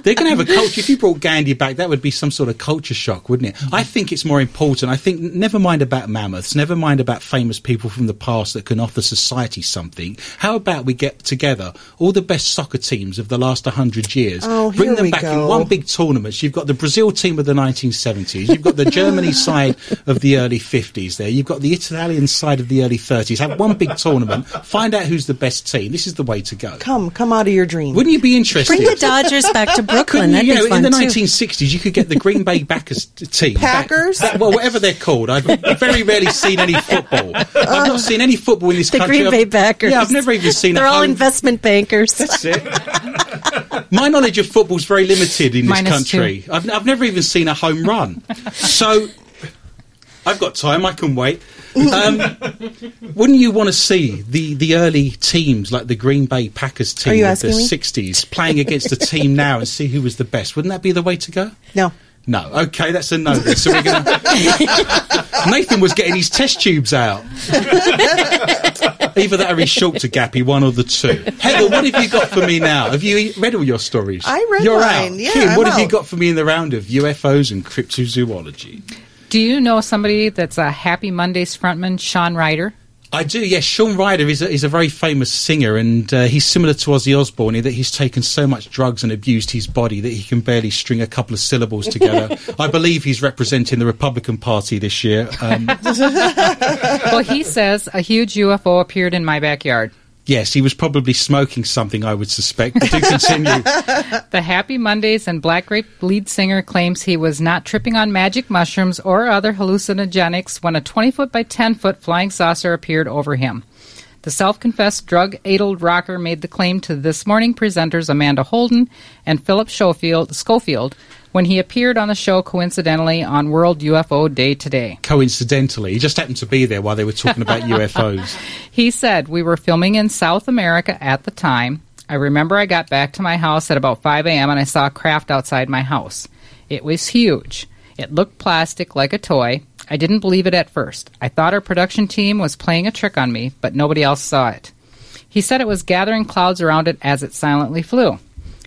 They're going to have a culture. If you brought Gandhi back, that would be some sort of culture shock, wouldn't it? Mm-hmm. I think it's more important. I think never mind about mammoths, never mind about famous people from the past that can offer society something. How about we get together all the best soccer teams of the last one hundred years, oh, bring them back go. in one big tournament. So you've got the Brazil team of the nineteen seventies. You've got the Germany side of the early fifties there. You've got the Italian side of the early thirties. Have one big tournament. Find out who's the best team. This is the way to go. Come, come out of your dream. Wouldn't you be interested? Bring the Dodgers back to Brooklyn. You, you know, in the nineteen sixties, you could get the Green Bay Packers team, Packers, back, back, well, whatever they're called. I've very rarely seen any football. I've not seen any football in this the country. The Green Bay Packers. Yeah, I've never even seen. They're a all home. investment bankers. That's it. My knowledge of football is very limited in this Minus country. I've, I've never even seen a home run. So I've got time. I can wait. Um, wouldn't you want to see the, the early teams, like the Green Bay Packers team of the me? sixties, playing against a team now and see who was the best? Wouldn't that be the way to go? No. No. Okay, that's a no. So we're going to... Nathan was getting his test tubes out. Either that or he's short to Gappy, one or the two. Heather, what have you got for me now? Have you read all your stories? I read You're mine. Out. Yeah, Kim, I'm what out. have you got for me in the round of U F Os and cryptozoology? Do you know somebody that's a Happy Mondays frontman, Sean Ryder? I do, yes. Sean Ryder is a, is a very famous singer, and uh, he's similar to Ozzy Osbourne in that he's taken so much drugs and abused his body that he can barely string a couple of syllables together. I believe he's representing the Republican Party this year. Um. Well, he says a huge U F O appeared in my backyard. Yes, he was probably smoking something, I would suspect. But do continue. The Happy Mondays and Black Grape lead singer claims he was not tripping on magic mushrooms or other hallucinogenics when a twenty-foot by ten-foot flying saucer appeared over him. The self-confessed drug-addled rocker made the claim to This Morning presenters Amanda Holden and Philip Schofield, Schofield when he appeared on the show coincidentally on World U F O Day today. Coincidentally. He just happened to be there while they were talking about U F Os. He said, "We were filming in South America at the time. I remember I got back to my house at about five a.m. and I saw a craft outside my house. It was huge. It looked plastic, like a toy. I didn't believe it at first. I thought our production team was playing a trick on me, but nobody else saw it." He said it was gathering clouds around it as it silently flew.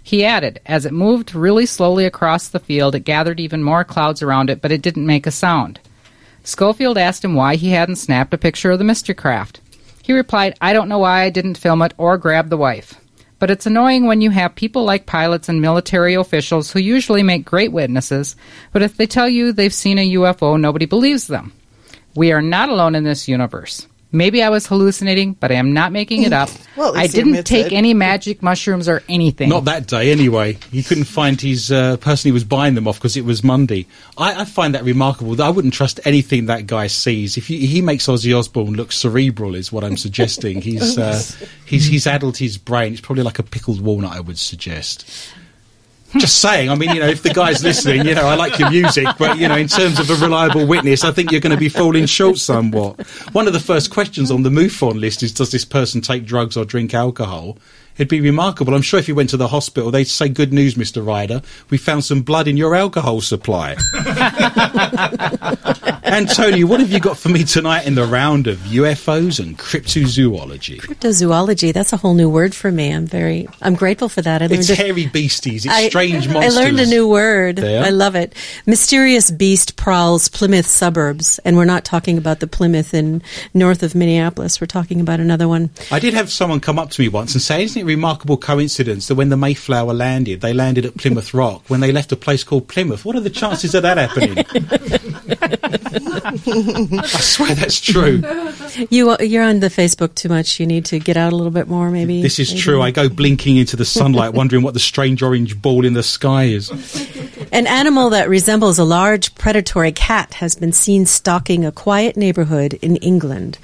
He added, "As it moved really slowly across the field, it gathered even more clouds around it, but it didn't make a sound." Schofield asked him why he hadn't snapped a picture of the mystery craft. He replied, "I don't know why I didn't film it or grab the wife. But it's annoying when you have people like pilots and military officials who usually make great witnesses, but if they tell you they've seen a U F O, nobody believes them. We are not alone in this universe. Maybe I was hallucinating, but I am not making it up. Well, I didn't take it. any magic mushrooms or anything." Not that day, anyway. He couldn't find his uh, person he was buying them off because it was Monday. I, I find that remarkable. I wouldn't trust anything that guy sees. If you, he makes Ozzy Osbourne look cerebral, is what I'm suggesting. He's uh, he's he's addled his brain. It's probably like a pickled walnut, I would suggest. Just saying. I mean, you know, if the guy's listening, you know, I like your music, but, you know, in terms of a reliable witness, I think you're going to be falling short somewhat. One of the first questions on the MUFON list is, does this person take drugs or drink alcohol? It'd be remarkable. I'm sure if you went to the hospital, they'd say, "Good news, Mister Ryder, we found some blood in your alcohol supply." Antonia, what have you got for me tonight in the round of U F Os and cryptozoology? Cryptozoology, that's a whole new word for me. I'm very, I'm grateful for that. I learned it's a, hairy beasties. It's I, strange monsters. I learned a new word. I love it. Mysterious beast prowls Plymouth suburbs. And we're not talking about the Plymouth in north of Minneapolis. We're talking about another one. I did have someone come up to me once and say, "Isn't it remarkable coincidence that when the Mayflower landed, they landed at Plymouth Rock when they left a place called Plymouth? What are the chances of that happening?" I swear that's true. You, you're on the Facebook too much. You need to get out a little bit more, maybe. This is maybe. True. I go blinking into the sunlight, wondering what the strange orange ball in the sky is. An animal that resembles a large predatory cat has been seen stalking a quiet neighborhood in England.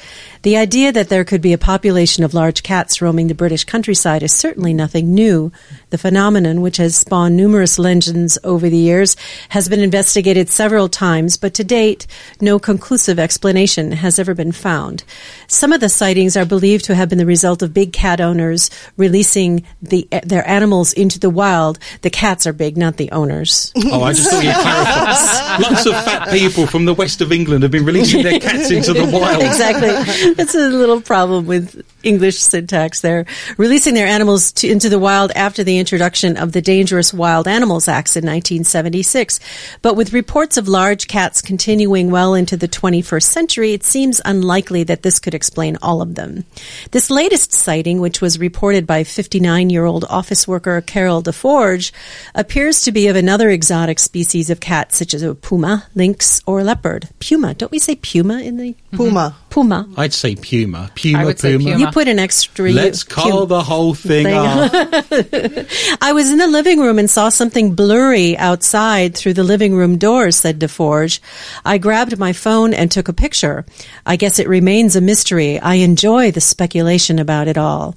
The idea that there could be a population of large cats roaming the British countryside is certainly nothing new. The phenomenon, which has spawned numerous legends over the years, has been investigated several times, but to date, no conclusive explanation has ever been found. Some of the sightings are believed to have been the result of big cat owners releasing the, their animals into the wild. The cats are big, not the owners. Oh, I just thought you'd clarify. Lots of fat people from the west of England have been releasing their cats into the wild. Exactly. That's a little problem with English syntax there. Releasing their animals to, into the wild after the introduction of the Dangerous Wild Animals Acts in nineteen seventy-six. But with reports of large cats continuing well into the twenty-first century, it seems unlikely that this could explain all of them. This latest sighting, which was reported by fifty-nine-year-old office worker Carol DeForge, appears to be of another exotic species of cat, such as a puma, lynx, or leopard. Puma. Don't we say puma in the... Puma. Puma. I'd say puma. Puma, I would puma. Say puma. You put an extra... Let's u- call puma. the whole thing, thing off. "I was in the living room and saw something blurry outside through the living room door," said DeForge. "I grabbed my phone and took a picture. I guess it remains a mystery. I enjoy the speculation about it all."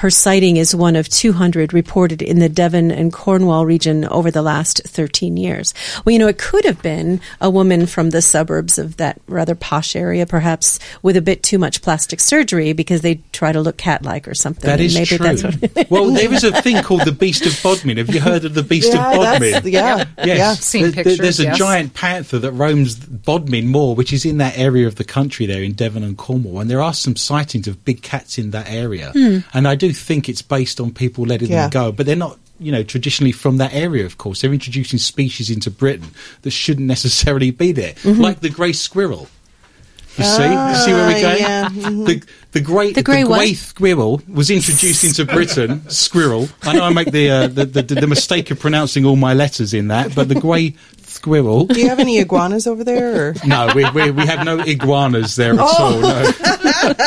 Her sighting is one of two hundred reported in the Devon and Cornwall region over the last thirteen years. Well, you know, it could have been a woman from the suburbs of that rather posh area, perhaps with a bit too much plastic surgery because they try to look cat-like or something. That is maybe true. That's what well, there is a thing called the Beast of Bodmin. Have you heard of the Beast yeah, of Bodmin? Yeah, yes. yeah. Seen there, pictures, There's a yes. giant panther that roams Bodmin Moor, which is in that area of the country there in Devon and Cornwall, and there are some sightings of big cats in that area. Hmm. And I do think it's based on people letting yeah. them go, but they're not, you know, traditionally from that area, of course. They're introducing species into Britain that shouldn't necessarily be there, mm-hmm. like the grey squirrel. You see? Oh, you see where we're going? Yeah. Mm-hmm. The, the grey the grey, the grey squirrel was introduced into Britain. Squirrel. I know I make the, uh, the, the, the mistake of pronouncing all my letters in that, but the grey squirrel. Do you have any iguanas over there? Or? No, we, we we have no iguanas there at oh. all.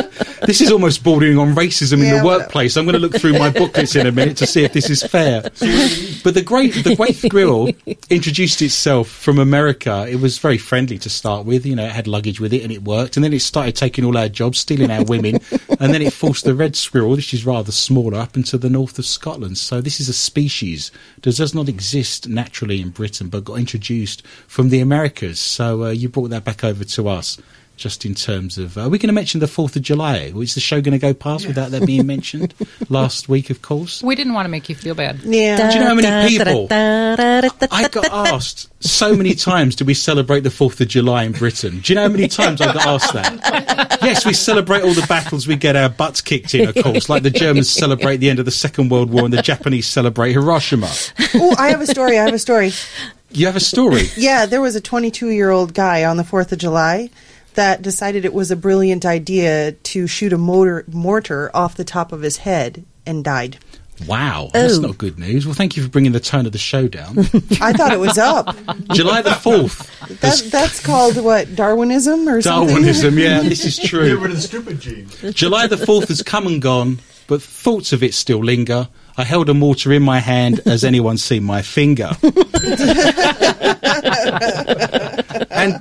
No. This is almost bordering on racism yeah, in the workplace. I'm going to look through my booklets in a minute to see if this is fair. But the great the great squirrel introduced itself from America. It was very friendly to start with. You know, it had luggage with it and it worked. And then it started taking all our jobs, stealing our women. And then it forced the red squirrel, which is rather smaller, up into the north of Scotland. So this is a species that does not exist naturally in Britain, but got introduced from the Americas. So uh, you brought that back over to us. Just in terms of, uh, are we going to mention the fourth of July? Is the show going to go past yeah. without that being mentioned? Last week, of course. We didn't want to make you feel bad. Yeah. Da, do you know how many da, people? Da, da, da, da, I got asked so many times, do we celebrate the fourth of July in Britain? Do you know how many times I got asked that? Yes, we celebrate all the battles we get our butts kicked in, of course, like the Germans celebrate the end of the Second World War and the Japanese celebrate Hiroshima. Oh, I have a story. I have a story. You have a story? Yeah, there was a twenty-two-year-old guy on the fourth of July that decided it was a brilliant idea to shoot a motor, mortar off the top of his head and died. Wow, oh. That's not good news. Well, thank you for bringing the tone of the show down. I thought it was up. July the fourth. That, that's called, what, Darwinism or Darwinism, something? Darwinism, yeah, this is true. Get rid of the stupid gene. July the fourth has come and gone, but thoughts of it still linger. I held a mortar in my hand. Has anyone seen my finger? And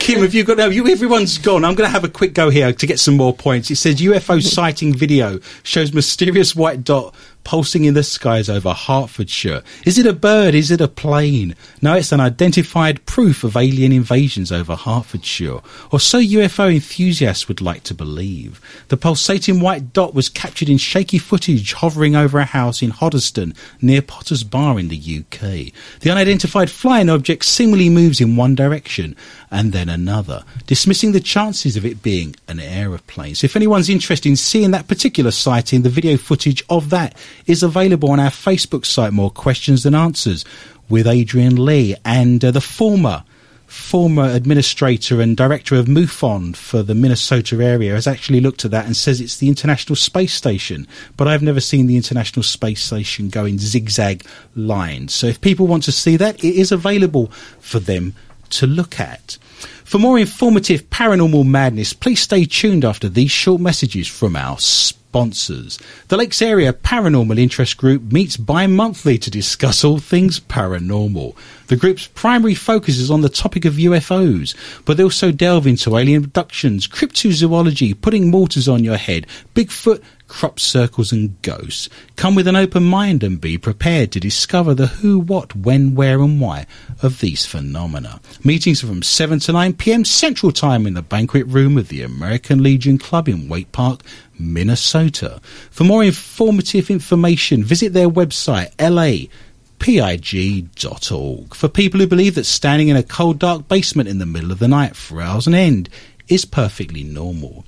Kim, have you got? No, you, everyone's gone. I'm going to have a quick go here to get some more points. It says U F O sighting video shows mysterious white dot pulsing in the skies over Hertfordshire. Is it a bird? Is it a plane? No, it's an identified proof of alien invasions over Hertfordshire, or so U F O enthusiasts would like to believe. The pulsating white dot was captured in shaky footage hovering over a house in Hoddesdon near Potter's Bar in the U K. The unidentified flying object seemingly moves in one direction and then another, dismissing the chances of it being an aeroplane. So if anyone's interested in seeing that particular sighting, the video footage of that is available on our Facebook site, More Questions Than Answers, with Adrian Lee and uh, the former former administrator and director of MUFON for the Minnesota area has actually looked at that and says it's the International Space Station, but I've never seen the International Space Station go in zigzag lines. So if people want to see that, it is available for them to look at. For more informative paranormal madness, please stay tuned after these short messages from our sponsors. The Lakes Area Paranormal Interest Group meets bi-monthly to discuss all things paranormal. The group's primary focus is on the topic of U F Os, but they also delve into alien abductions, cryptozoology, putting mortars on your head, Bigfoot, crop circles and ghosts. Come with an open mind and be prepared to discover the who, what, when, where and why of these phenomena. Meetings are from seven to nine p.m. Central Time in the banquet room of the American Legion Club in Waite Park, Minnesota. For more informative information, visit their website, L A P I G dot org. For people who believe that standing in a cold, dark basement in the middle of the night for hours on end is perfectly normal.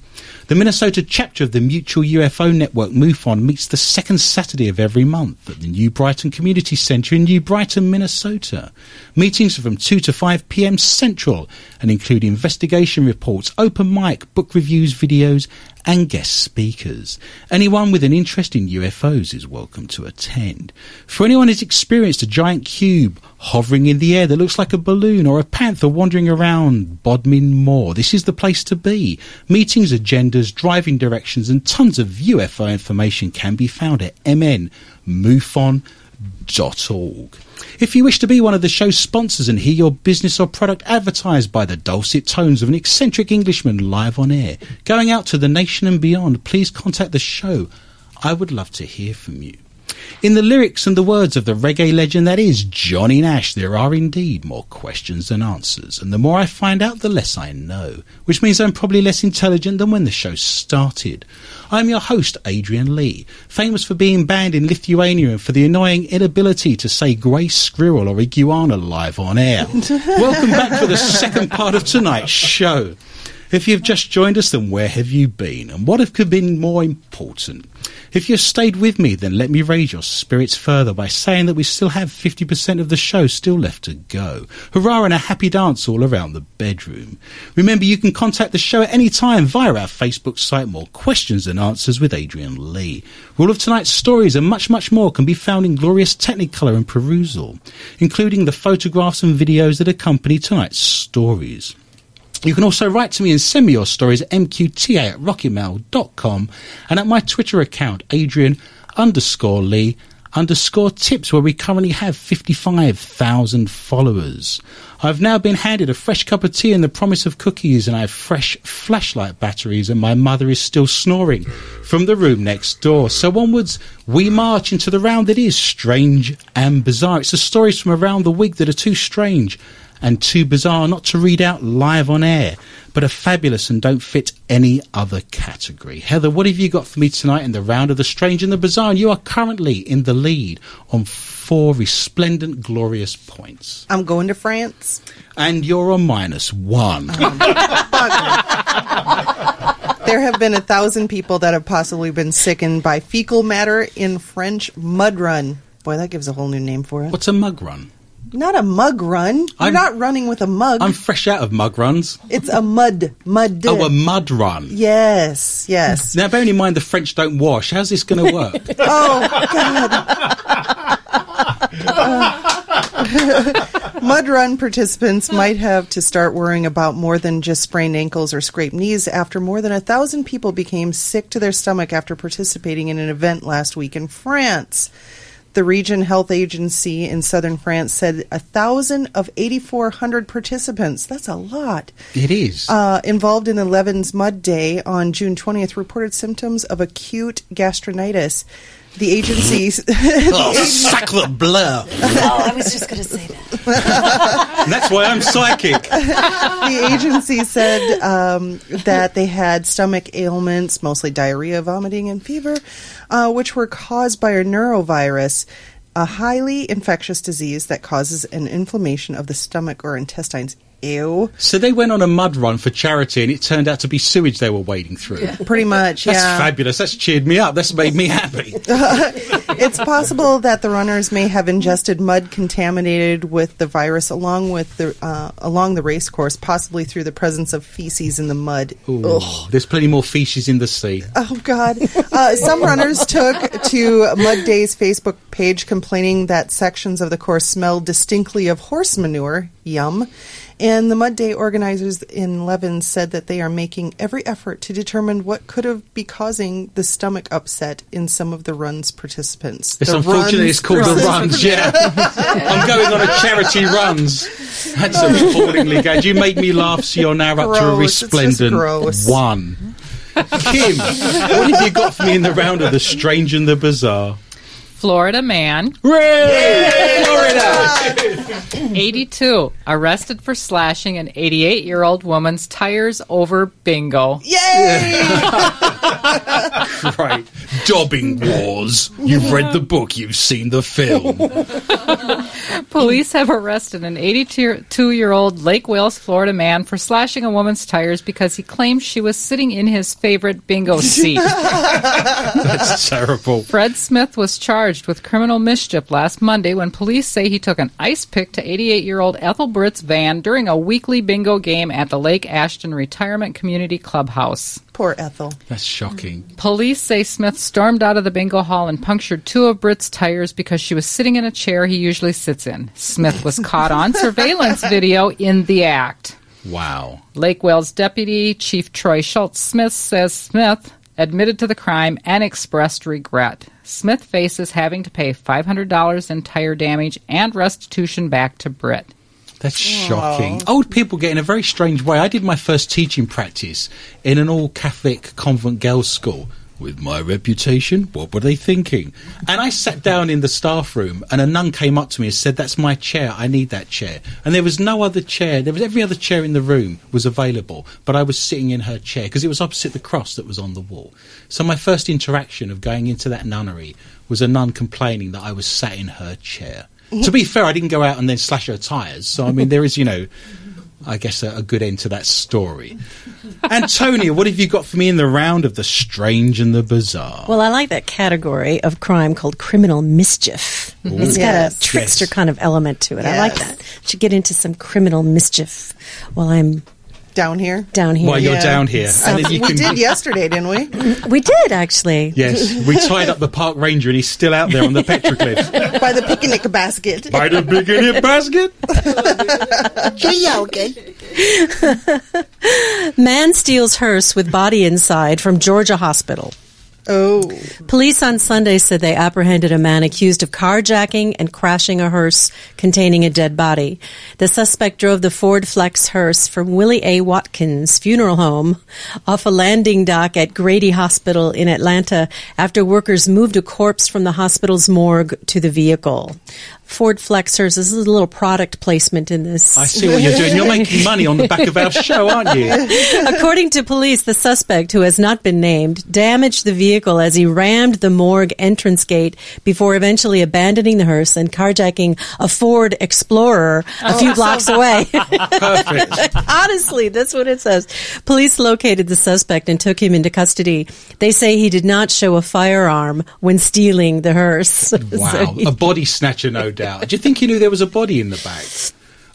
The Minnesota chapter of the Mutual U F O Network, MUFON, meets the second Saturday of every month at the New Brighton Community Centre in New Brighton, Minnesota. Meetings are from two to five p.m. Central and include investigation reports, open mic, book reviews, videos and guest speakers. Anyone with an interest in U F Os is welcome to attend. For anyone who's experienced a giant cube hovering in the air that looks like a balloon or a panther wandering around Bodmin Moor, this is the place to be. Meetings, agendas, driving directions and tons of U F O information can be found at M N MUFON dot org. If you wish to be one of the show's sponsors and hear your business or product advertised by the dulcet tones of an eccentric Englishman live on air, going out to the nation and beyond, please contact the show. I would love to hear from you. In the lyrics and the words of the reggae legend that is Johnny Nash, there are indeed more questions than answers, and the more I find out, the less I know, which means I'm probably less intelligent than when the show started. I'm your host, Adrian Lee, famous for being banned in Lithuania and for the annoying inability to say grey squirrel or iguana live on air. Welcome back for the second part of tonight's show. If you've just joined us, then where have you been? And what could have been more important? If you've stayed with me, then let me raise your spirits further by saying that we still have fifty percent of the show still left to go. Hurrah and a happy dance all around the bedroom. Remember, you can contact the show at any time via our Facebook site, More Questions Than Answers with Adrian Lee. All of tonight's stories and much, much more can be found in glorious Technicolor and perusal, including the photographs and videos that accompany tonight's stories. You can also write to me and send me your stories at m q t a at rocky mail dot com and at my Twitter account, Adrian underscore Lee underscore tips, where we currently have fifty-five thousand followers. I've now been handed a fresh cup of tea and the promise of cookies, and I have fresh flashlight batteries, and my mother is still snoring from the room next door. So onwards we march into the round that is Strange and Bizarre. It's the stories from around the week that are too strange and too bizarre not to read out live on air, but are fabulous and don't fit any other category. Heather, what have you got for me tonight in the round of the strange and the bizarre? And you are currently in the lead on four resplendent, glorious points. I'm going to France. And you're on minus one. Um, there have been a thousand people that have possibly been sickened by fecal matter in French mud run. Boy, that gives a whole new name for it. What's a mug run? Not a mug run. You're I'm, not running with a mug. I'm fresh out of mug runs. It's a mud. Mud. Oh, a mud run. Yes, yes. Now, bearing in mind the French don't wash, how's this going to work? Oh, God. uh, mud run participants might have to start worrying about more than just sprained ankles or scraped knees after more than a thousand people became sick to their stomach after participating in an event last week in France. The Region Health Agency in southern France said one thousand of eight thousand four hundred participants, that's a lot. It is. Uh, involved in the Levin's Mud Day on June twentieth reported symptoms of acute gastritis. The agencies... oh, the sack the blur. Oh, I was just going to say that. That's why I'm psychic. The agency said um, that they had stomach ailments, mostly diarrhea, vomiting, and fever, uh, which were caused by a neurovirus, a highly infectious disease that causes an inflammation of the stomach or intestines. Ew. So they went on a mud run for charity and it turned out to be sewage they were wading through. Yeah. Pretty much, That's yeah. That's fabulous. That's cheered me up. That's made me happy. uh, it's possible that the runners may have ingested mud contaminated with the virus along with the uh, along the race course, possibly through the presence of feces in the mud. Ooh, there's plenty more feces in the sea. Oh, God. Uh, some runners took to Mud Day's Facebook page complaining that sections of the course smelled distinctly of horse manure. Yum. And the Mud Day organizers in Leven said that they are making every effort to determine what could have be causing the stomach upset in some of the run's participants. It's the unfortunate runs, it's called runs. the runs, yeah. I'm going on a charity runs. That's appallingly good. You made me laugh, so you're now gross, up to a resplendent one. Kim, what have you got for me in the round of the strange and the bizarre? Florida man. Yay! Florida! eighty-two, arrested for slashing an eighty-eight-year-old woman's tires over bingo. Yay! Right. Dobbing wars. You've read the book, you've seen the film. Police have arrested an eighty-two-year-old Lake Wales, Florida man for slashing a woman's tires because he claimed she was sitting in his favorite bingo seat. That's terrible. Fred Smith was charged with criminal mischief last Monday when police say he took an ice pick to eighty-eight-year-old Ethel Britt's van during a weekly bingo game at the Lake Ashton Retirement Community Clubhouse. Poor Ethel. That's shocking. Police say Smith stormed out of the bingo hall and punctured two of Britt's tires because she was sitting in a chair he usually sits in. Smith was caught on surveillance video in the act. Wow. Lake Wales Deputy Chief Troy Schultz-Smith says Smith admitted to the crime and expressed regret. Smith faces having to pay five hundred dollars in tire damage and restitution back to Britt. That's shocking. Aww. Old people get in a very strange way. I did my first teaching practice in an all-Catholic convent girls' school. With my reputation, what were they thinking? And I sat down in the staff room, and a nun came up to me and said, "That's my chair. I need that chair." And there was no other chair. There was every other chair in the room was available, but I was sitting in her chair because it was opposite the cross that was on the wall. So my first interaction of going into that nunnery was a nun complaining that I was sat in her chair. To be fair, I didn't go out and then slash her tires. So I mean, there is, you know, I guess a, a good end to that story. Antonia, what have you got for me in the round of the strange and the bizarre? Well, I like that category of crime called criminal mischief. Ooh. It's got yes. a trickster yes. kind of element to it. Yes. I like that. I should get into some criminal mischief while I'm... Down here? Down here. While you're yeah. down here. So, and then you we can... did yesterday, didn't we? We did, actually. Yes. We tied up the park ranger and he's still out there on the petroglyphs. By the picnic basket. By the picnic basket? Cheerio, man steals hearse with body inside from Georgia hospital. Oh. Police on Sunday said they apprehended a man accused of carjacking and crashing a hearse containing a dead body. The suspect drove the Ford Flex hearse from Willie A. Watkins' funeral home off a landing dock at Grady Hospital in Atlanta after workers moved a corpse from the hospital's morgue to the vehicle. Ford Flexers. This is a little product placement in this. I see what you're doing. You're making money on the back of our show, aren't you? According to police, the suspect, who has not been named, damaged the vehicle as he rammed the morgue entrance gate before eventually abandoning the hearse and carjacking a Ford Explorer a few oh, blocks so- away. Perfect. Honestly, that's what it says. Police located the suspect and took him into custody. They say he did not show a firearm when stealing the hearse. Wow. So he- a body snatcher, no doubt. Out. Do you think he knew there was a body in the bag?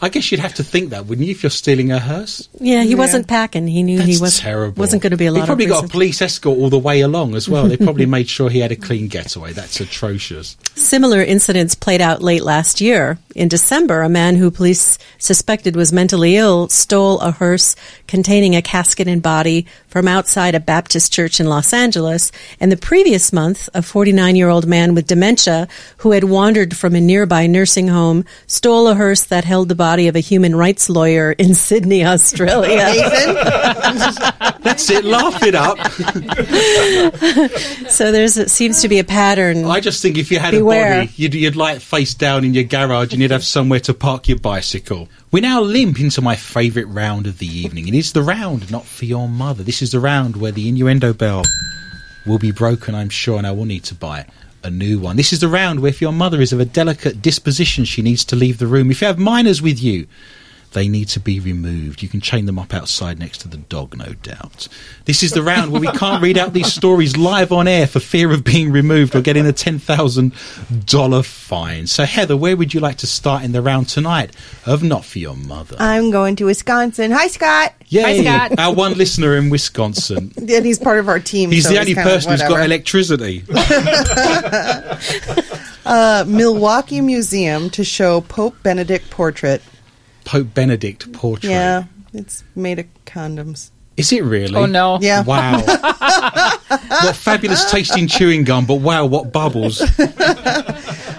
I guess you'd have to think that, wouldn't you, if you're stealing a hearse? Yeah, he yeah. wasn't packing. He knew That's he was, terrible. wasn't going to be a lot of He probably of got a police escort all the way along as well. They probably made sure he had a clean getaway. That's atrocious. Similar incidents played out late last year. In December, a man who police suspected was mentally ill stole a hearse containing a casket and body from outside a Baptist church in Los Angeles. And the previous month, a forty-nine-year-old man with dementia who had wandered from a nearby nursing home stole a hearse that held the body Body of a human rights lawyer in Sydney, Australia. That's it. Laugh it up. So there's it seems to be a pattern. I just think if you had Beware. a body, you'd, you'd lie it face down in your garage and you'd have somewhere to park your bicycle. We now limp into my favourite round of the evening. It is the round, not for your mother. This is the round where the innuendo bell will be broken, I'm sure, and I will need to buy it. A new one. This is the round where if your mother is of a delicate disposition, she needs to leave the room. If you have minors with you, they need to be removed. You can chain them up outside next to the dog, no doubt. This is the round where we can't read out these stories live on air for fear of being removed or getting a ten thousand dollars fine. So, Heather, where would you like to start in the round tonight of Not For Your Mother? I'm going to Wisconsin. Hi, Scott. Yay. Hi, Scott. Our one listener in Wisconsin. And he's part of our team. He's so the only he's person who's got electricity. uh, Milwaukee Museum to show Pope Benedict portrait. Pope Benedict portrait. Yeah, it's made of condoms. Is it really? Oh, no. Yeah. Wow. What fabulous tasting chewing gum, but wow, what bubbles.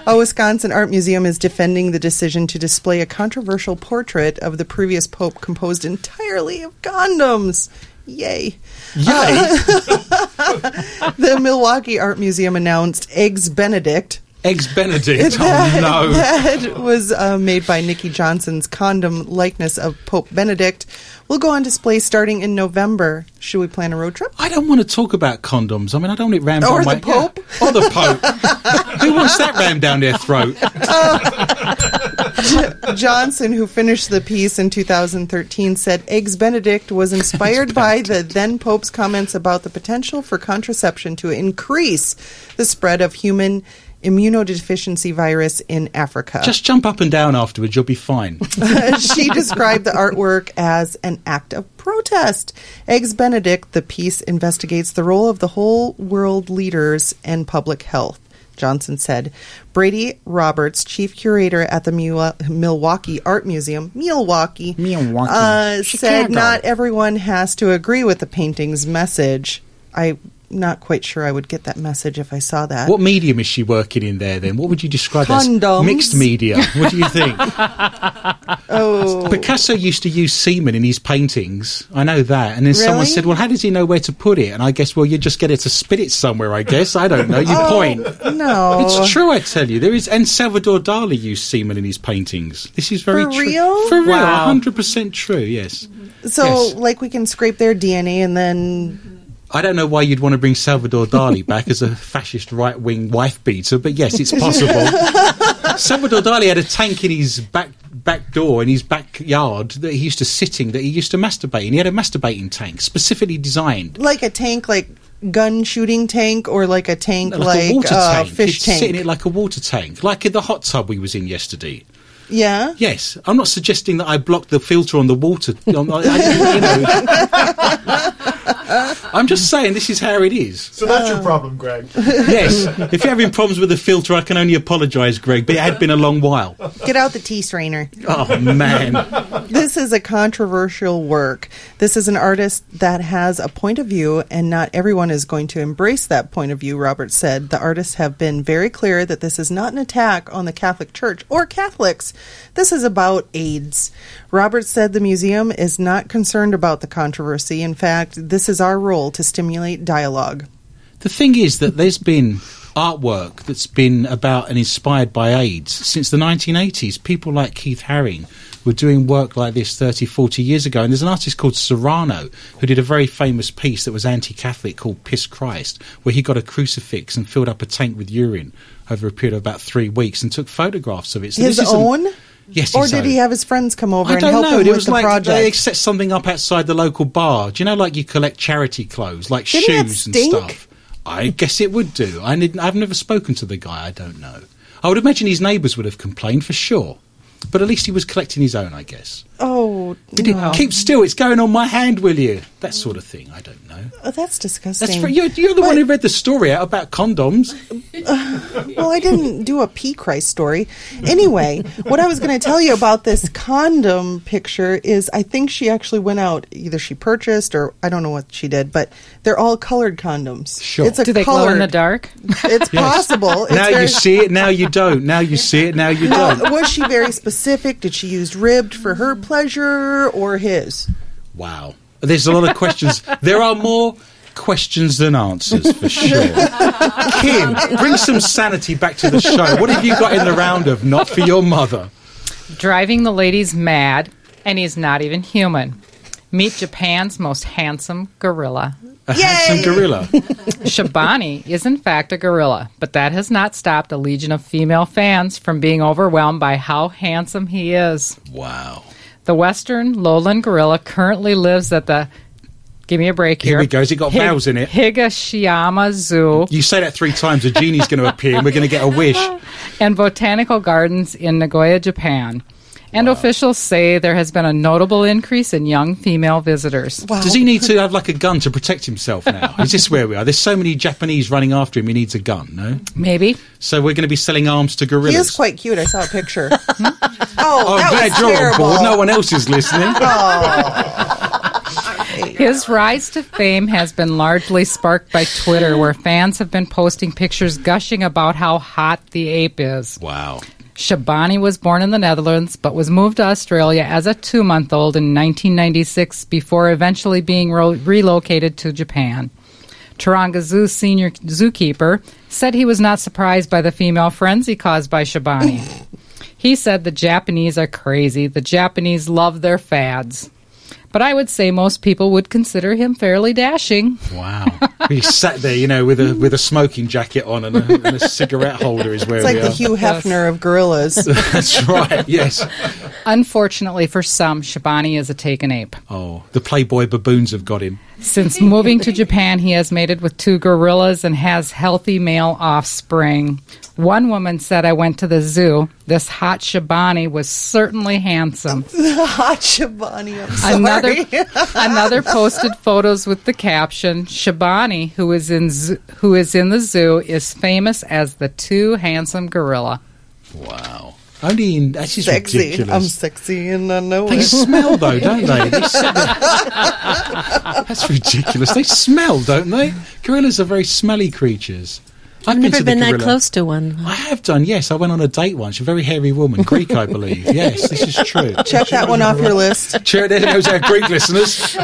A Wisconsin art museum is defending the decision to display a controversial portrait of the previous pope composed entirely of condoms. Yay. Yay. Uh, the Milwaukee Art Museum announced Eggs Benedict. Eggs Benedict, that, oh no. That was uh, made by Nikki Johnson's condom likeness of Pope Benedict. Will go on display starting in November. Should we plan a road trip? I don't want to talk about condoms. I mean, I don't want it rammed down my... Or the Pope? Yeah. Or the Pope. Who wants that rammed down their throat? Uh, Johnson, who finished the piece in two thousand thirteen, said Eggs Benedict was inspired by the then Pope's comments about the potential for contraception to increase the spread of human... immunodeficiency virus in Africa. Just jump up and down afterwards, you'll be fine. She described the artwork as an act of protest. Eggs Benedict, the piece, investigates the role of the whole world leaders and public health. Johnson said, Brady Roberts, chief curator at the Milwaukee Art Museum, Milwaukee, Milwaukee. Uh, said not everyone has to agree with the painting's message. I not quite sure I would get that message if I saw that. What medium is she working in there then? What would you describe Condoms. As mixed media? What do you think? Oh, Picasso used to use semen in his paintings. I know that. And then really? Someone said, well, how does he know where to put it? And I guess, well, you just get it to spit it somewhere, I guess. I don't know. You oh, point. No. It's true, I tell you. There is. And Salvador Dali used semen in his paintings. This is very true. For real? Tr- for real. Wow. one hundred percent true, yes. So, yes. Like, we can scrape their D N A and then... I don't know why you'd want to bring Salvador Dali back as a fascist right-wing wife beater, but yes, it's possible. Salvador Dali had a tank in his back back door, in his backyard, that he used to sit in, that he used to masturbate in. He had a masturbating tank, specifically designed. Like a tank, like gun shooting tank, or like a tank, no, like, like a water uh, tank. Fish He'd tank. Sit in it like a water tank, like in the hot tub we was in yesterday. Yeah. Yes. I'm not suggesting that I blocked the filter on the water. On, I, I, you know. I'm just saying this is how it is. So that's uh, your problem, Greg. Yes. If you're having problems with the filter, I can only apologise, Greg, but it had been a long while. Get out the tea strainer. Oh, man. This is a controversial work. This is an artist that has a point of view, and not everyone is going to embrace that point of view, Robert said. The artists have been very clear that this is not an attack on the Catholic Church or Catholics. This is about AIDS. Robert said the museum is not concerned about the controversy. In fact, this is our role to stimulate dialogue. The thing is that there's been artwork that's been about and inspired by AIDS since the nineteen eighties. People like Keith Haring were doing work like this thirty, forty years ago. And there's an artist called Serrano who did a very famous piece that was anti-Catholic called Piss Christ, where he got a crucifix and filled up a tank with urine over a period of about three weeks and took photographs of it. So His this own? Yes, or did own. He have his friends come over I and help know. Him it with was the like project? They set something up outside the local bar. Do you know, like you collect charity clothes, like Didn't shoes and stuff? I guess it would do. I didn't, I've never spoken to the guy. I don't know. I would imagine his neighbours would have complained for sure. But at least he was collecting his own, I guess. Oh, no. Keep still. It's going on my hand, will you? That sort of thing. I don't know. Oh, that's disgusting. That's for, you're, you're the but, one who read the story out about condoms. Uh, well, I didn't do a P. Christ story. Anyway, what I was going to tell you about this condom picture is I think she actually went out. Either she purchased or I don't know what she did, but they're all colored condoms. Sure. It's a Do they colored, glow in the dark? It's yes. possible. It's now very, you see it. Now you don't. Now you see it. Now you don't. Now, was she very specific? Specific? Did she use ribbed for her pleasure or his? Wow. There's a lot of questions. There are more questions than answers, for sure. Kim, bring some sanity back to the show. What have you got in the round of Not For Your Mother? Driving the ladies mad, and he's not even human. Meet Japan's most handsome gorilla. A Yay! Handsome gorilla. Shabani is in fact a gorilla, but that has not stopped a legion of female fans from being overwhelmed by how handsome he is. Wow. The western lowland gorilla currently lives at the, give me a break here. Here we go, he got Hig- vowels in it. Higashiyama Zoo. You say that three times, a genie's going to appear and we're going to get a wish. And botanical gardens in Nagoya, Japan. And wow. Officials say there has been a notable increase in young female visitors. Wow. Does he need to have, like, a gun to protect himself now? Is this where we are? There's so many Japanese running after him, he needs a gun, no? Maybe. So we're going to be selling arms to gorillas. He is quite cute. I saw a picture. hmm? Oh, oh, that I'm glad was you're terrible. On board. No one else is listening. Oh. His rise to fame has been largely sparked by Twitter, where fans have been posting pictures gushing about how hot the ape is. Wow. Shabani was born in the Netherlands, but was moved to Australia as a two-month-old in nineteen ninety-six before eventually being re- relocated to Japan. Taronga Zoo senior zookeeper said he was not surprised by the female frenzy caused by Shabani. He said the Japanese are crazy. The Japanese love their fads. But I would say most people would consider him fairly dashing. Wow. He sat there, you know, with a with a smoking jacket on and a, and a cigarette holder is where it's we like are. It's like the Hugh Hefner of gorillas. That's right, yes. Unfortunately for some, Shabani is a taken ape. Oh, the Playboy baboons have got him. Since moving to Japan, he has mated with two gorillas and has healthy male offspring. One woman said, I went to the zoo. This hot Shabani was certainly handsome. Hot Shabani, I'm sorry. Another, another posted photos with the caption, Shabani, who is in zoo, who is in the zoo, is famous as the too handsome gorilla. Wow. Only in that's just sexy. Ridiculous. I'm sexy and I know they it. They smell though, don't they? they that's ridiculous. They smell, don't they? Gorillas are very smelly creatures. I've I've never been, been that close to one. I have done, yes. I went on a date once. A very hairy woman, Greek, I believe. Yes, this is true. Check that one off your list. Check, there goes our Greek listeners.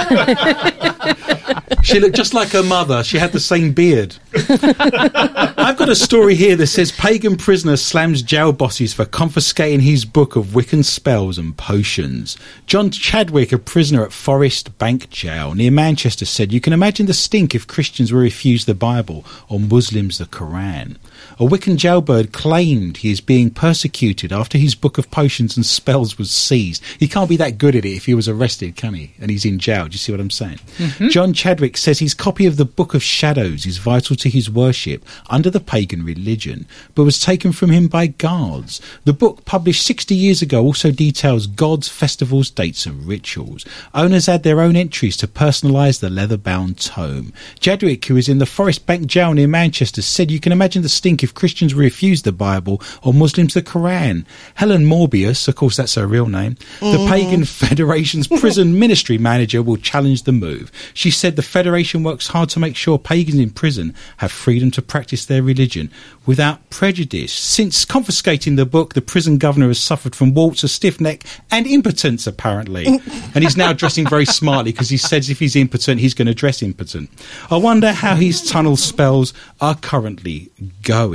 She looked just like her mother. She had the same beard. I've got a story here that says pagan prisoner slams jail bosses for confiscating his book of Wiccan spells and potions. John Chadwick, a prisoner at Forest Bank Jail near Manchester, said, "You can imagine the stink if Christians were refused the Bible or Muslims the Quran." Iran. A Wiccan jailbird claimed he is being persecuted after his book of potions and spells was seized. He can't be that good at it if he was arrested, can he? And he's in jail. Do you see what I'm saying? Mm-hmm. John Chadwick says his copy of the Book of Shadows is vital to his worship under the pagan religion, but was taken from him by guards. The book, published sixty years ago, also details gods, festivals, dates and rituals. Owners had their own entries to personalise the leather-bound tome. Chadwick, who is in the Forest Bank Jail near Manchester, said you can imagine the stink if Christians refused the Bible or Muslims the Quran. Helen Morbius, of course that's her real name, mm. the Pagan Federation's prison ministry manager, will challenge the move. She said the Federation works hard to make sure pagans in prison have freedom to practice their religion without prejudice. Since confiscating the book, the prison governor has suffered from warts, a stiff neck and impotence apparently. And he's now dressing very smartly because he says if he's impotent he's going to dress impotent. I wonder how his tunnel spells are currently going.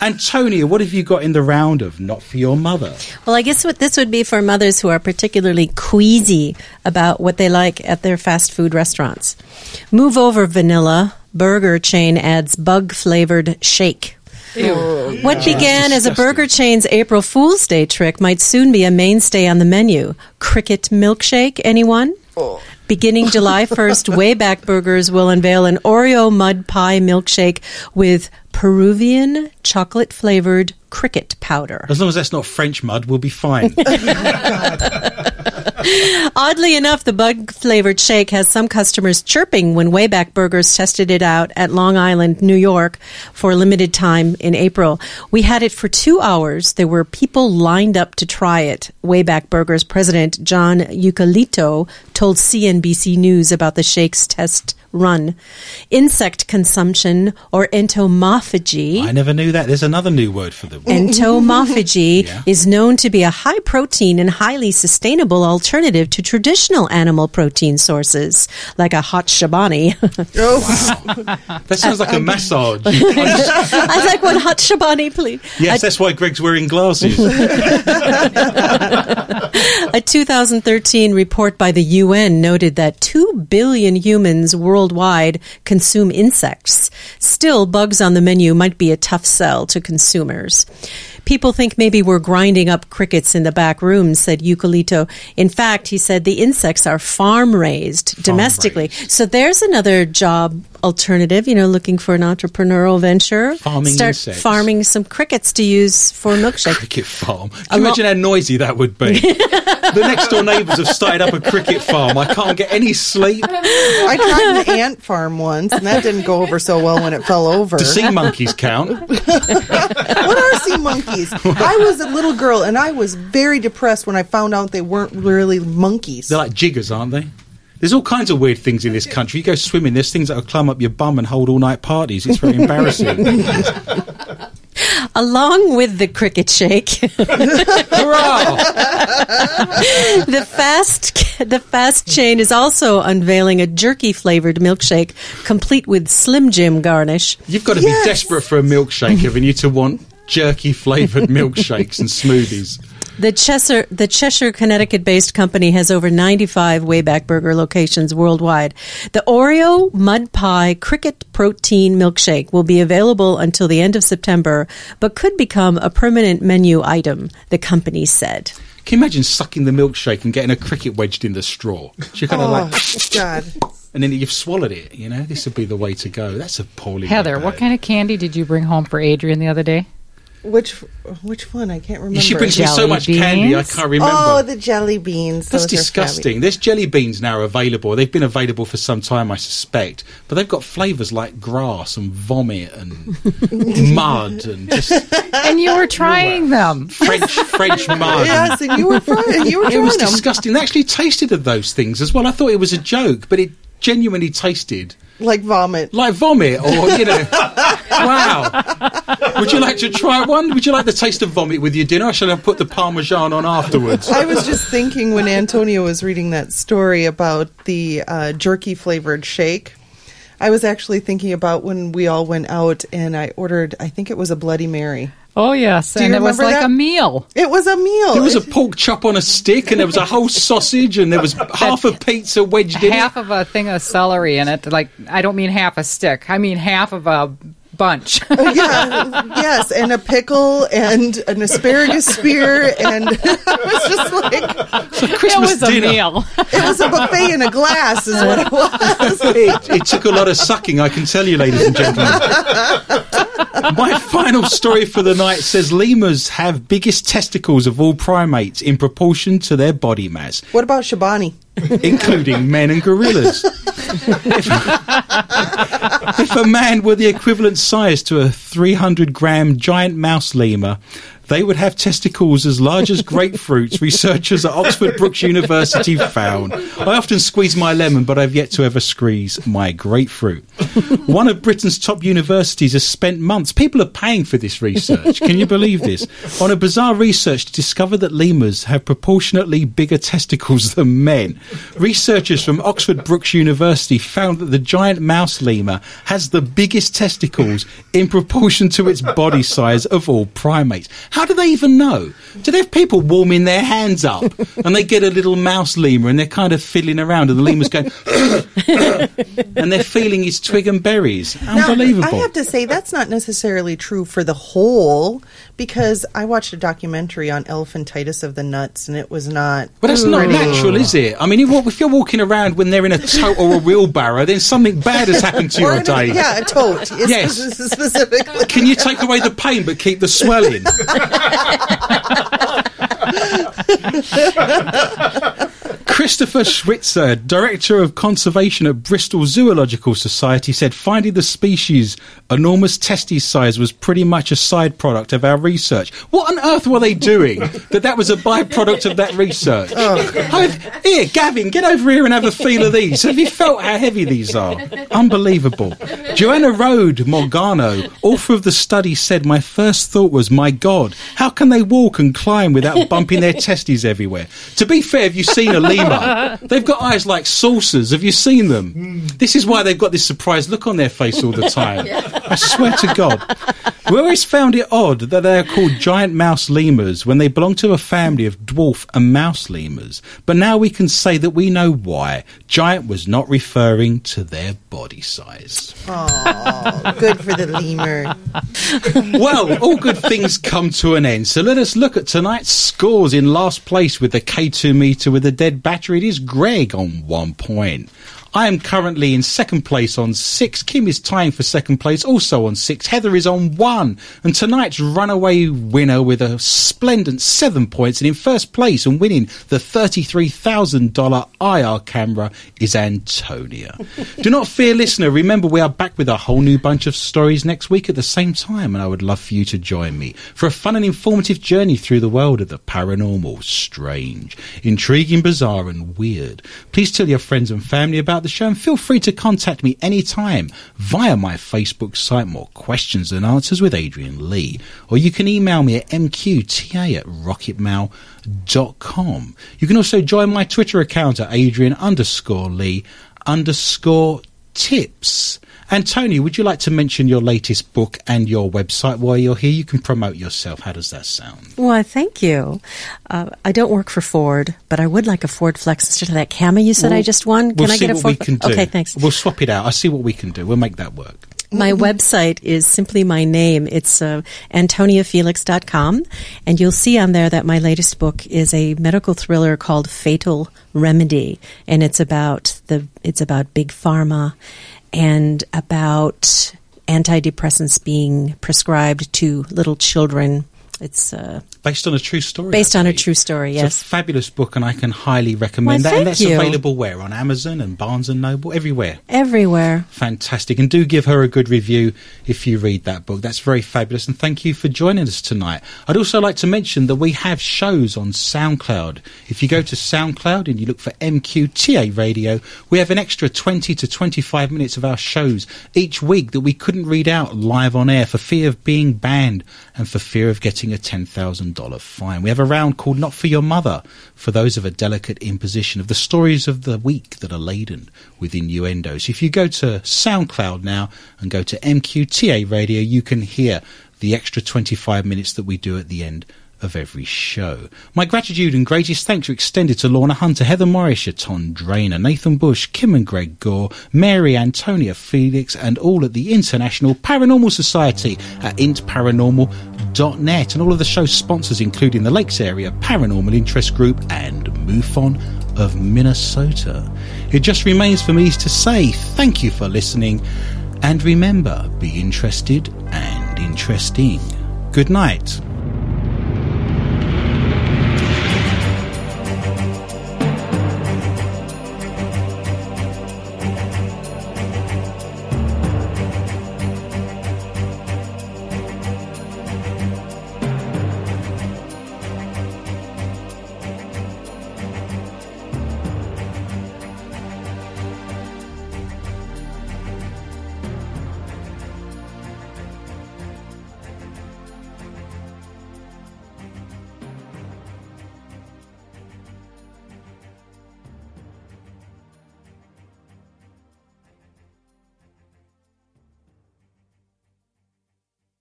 Antonia, what have you got in the round of Not For Your Mother? Well, I guess what this would be for mothers who are particularly queasy about what they like at their fast food restaurants. Move over vanilla, burger chain adds bug-flavored shake. Ew. What yeah. began as a burger chain's April Fool's Day trick might soon be a mainstay on the menu. Cricket milkshake, anyone? Oh. Beginning July first, Wayback Burgers will unveil an Oreo mud pie milkshake with Peruvian chocolate-flavored cricket powder. As long as that's not French mud, we'll be fine. Oddly enough, the bug-flavored shake has some customers chirping when Wayback Burgers tested it out at Long Island, New York, for a limited time in April. We had it for two hours. There were people lined up to try it. Wayback Burgers president John Yucalito told C N B C News about the shake's test run. Insect consumption, or entomophagy. I never knew that. There's another new word for them. Entomophagy yeah. is known to be a high-protein and highly sustainable alternative to traditional animal protein sources, like a hot Shabani. Oh, wow. That sounds like a massage. I'd like one hot Shabani, please. Yes, I'd... that's why Greg's wearing glasses. A two thousand thirteen report by the U N noted that two billion humans worldwide consume insects. Still, bugs on the menu might be a tough sell to consumers. People think maybe we're grinding up crickets in the back room, said Yucalito. In fact, he said the insects are farm-raised farm domestically. Raised. So there's another job alternative, you know, looking for an entrepreneurial venture. Farming Start insects. farming some crickets to use for milkshake. Cricket farm. Can you imagine lo- how noisy that would be? The next-door neighbours have started up a cricket farm. I can't get any sleep. I tried an ant farm once, and that didn't go over so well when it fell over. Do sea monkeys count? What are sea monkeys? I was a little girl, and I was very depressed when I found out they weren't really monkeys. They're like jiggers, aren't they? There's all kinds of weird things in this country. You go swimming, there's things that will climb up your bum and hold all-night parties. It's very embarrassing. Along with the cricket shake, the fast the fast chain is also unveiling a jerky-flavored milkshake complete with Slim Jim garnish. You've got to yes. be desperate for a milkshake, haven't you, to want... jerky-flavored milkshakes and smoothies. The Cheshire, the Cheshire, Connecticut-based company has over ninety-five Wayback Burger locations worldwide. The Oreo Mud Pie Cricket Protein Milkshake will be available until the end of September, but could become a permanent menu item, the company said. Can you imagine sucking the milkshake and getting a cricket wedged in the straw? She kind of oh, like... God. And then you've swallowed it, you know? This would be the way to go. That's a poorly... Heather, what kind of candy did you bring home for Adrian the other day? Which which one? I can't remember. She brings jelly me so much beans? Candy, I can't remember. Oh, the jelly beans. That's Those disgusting. There's jelly beans now available. They've been available for some time, I suspect. But they've got flavours like grass and vomit and mud and just... And you were trying them. French French mud. Yes, and you were, fr- and you were trying them. It was them. Disgusting. They actually tasted of those things as well. I thought it was a joke, but it genuinely tasted... Like vomit. Like vomit, or, you know... Wow. Would you like to try one? Would you like the taste of vomit with your dinner? Or should I put the Parmesan on afterwards? I was just thinking when Antonia was reading that story about the uh, jerky-flavored shake, I was actually thinking about when we all went out and I ordered, I think it was a Bloody Mary. Oh, yes, and it was like that? a meal. It was a meal. There was a pork chop on a stick, and there was a whole sausage, and there was half a pizza wedged in half it. Half of a thing of celery in it. Like, I don't mean half a stick. I mean half of a... bunch. Oh, yeah, yes, and a pickle and an asparagus spear, and it was just like so Christmas it was dinner. A meal. It was a buffet in a glass, is what it was. It, it took a lot of sucking, I can tell you, ladies and gentlemen. My final story for the night says lemurs have biggest testicles of all primates in proportion to their body mass. What about Shabani? Including men and gorillas. if, if a man were the equivalent size to a three hundred gram giant mouse lemur, they would have testicles as large as grapefruits, researchers at Oxford Brookes University found. I often squeeze my lemon, but I've yet to ever squeeze my grapefruit. One of Britain's top universities has spent months, people are paying for this research, can you believe this, on a bizarre research to discover that lemurs have proportionately bigger testicles than men. Researchers from Oxford Brookes University found that the giant mouse lemur has the biggest testicles in proportion to its body size of all primates. How do they even know? Do they have people warming their hands up and they get a little mouse lemur and they're kind of fiddling around and the lemur's going and they're feeling his twig and berries? Unbelievable. Now, I have to say that's not necessarily true for the whole, because I watched a documentary on elephantitis of the nuts and it was not... Well, that's not natural, is it? I mean, if you're walking around when they're in a tote or a wheelbarrow, then something bad has happened to your day. Yeah, a tote. Yes. Specifically. Can you take away the pain but keep the swelling? Christopher Schwitzer, Director of Conservation at Bristol Zoological Society, said finding the species' enormous testes size was pretty much a side product of our research. What on earth were they doing that that was a byproduct of that research? Oh. Here, Gavin, get over here and have a feel of these. Have you felt how heavy these are? Unbelievable. Joanna Rode Morgano, author of the study, said, my first thought was, my God, how can they walk and climb without bumping their testes everywhere? To be fair, have you seen a lemur? They've got eyes like saucers. Have you seen them? Mm. This is why they've got this surprised look on their face all the time. Yeah. I swear to God. We always found it odd that they are called giant mouse lemurs when they belong to a family of dwarf and mouse lemurs. But now we can say that we know why. Giant was not referring to their body size. Oh, good for the lemur. Well, all good things come to an end. So let us look at tonight's scores. In last place with the K two meter with a dead batter, it is Greg on one point. I am currently in second place on six. Kim is tying for second place, also on six. Heather is on one. And tonight's runaway winner with a splendid seven points. And in first place and winning the thirty-three thousand dollars I R camera is Antonia. Do not fear, listener. Remember, we are back with a whole new bunch of stories next week at the same time. And I would love for you to join me for a fun and informative journey through the world of the paranormal, strange, intriguing, bizarre and weird. Please tell your friends and family about the show, and feel free to contact me anytime via my Facebook site, More Questions Than Answers with Adrian Lee, or you can email me at m q t a at rocket mail dot com. You can also join my Twitter account at Adrian underscore Lee underscore tips. And Tony, would you like to mention your latest book and your website while you're here? You can promote yourself. How does that sound? Well, thank you. Uh, I don't work for Ford, but I would like a Ford Flex instead of that Camry you said we'll, I just won. Can we'll I see get what a Ford? We can do. Okay, thanks. We'll swap it out. I see what we can do. We'll make that work. My website is simply my name. It's uh, antonia felix dot com, and you'll see on there that my latest book is a medical thriller called Fatal Remedy, and it's about the it's about big pharma. And about antidepressants being prescribed to little children. It's uh, based on a true story. Based on a true story, yes. It's a fabulous book, and I can highly recommend well, that. And that's you. Available where? On Amazon and Barnes and Noble? Everywhere. Everywhere. Fantastic. And do give her a good review if you read that book. That's very fabulous. And thank you for joining us tonight. I'd also like to mention that we have shows on SoundCloud. If you go to SoundCloud and you look for M Q T A Radio, we have an extra twenty to twenty-five minutes of our shows each week that we couldn't read out live on air for fear of being banned and for fear of getting a ten thousand dollars fine. We have a round called Not For Your Mother for those of a delicate imposition of the stories of the week that are laden with innuendos. If you go to SoundCloud now and go to M Q T A Radio, you can hear the extra twenty-five minutes that we do at the end of every show. My gratitude and greatest thanks are extended to Lorna Hunter, Heather Morris, Ton Drainer, Nathan Bush, Kim and Greg Gore, Mary, Antonia Felix, and all at the International Paranormal Society at int paranormal dot net, and all of the show's sponsors, including the Lakes Area Paranormal Interest Group and MUFON of Minnesota. It just remains for me to say thank you for listening, and remember, be interested and interesting. Good night.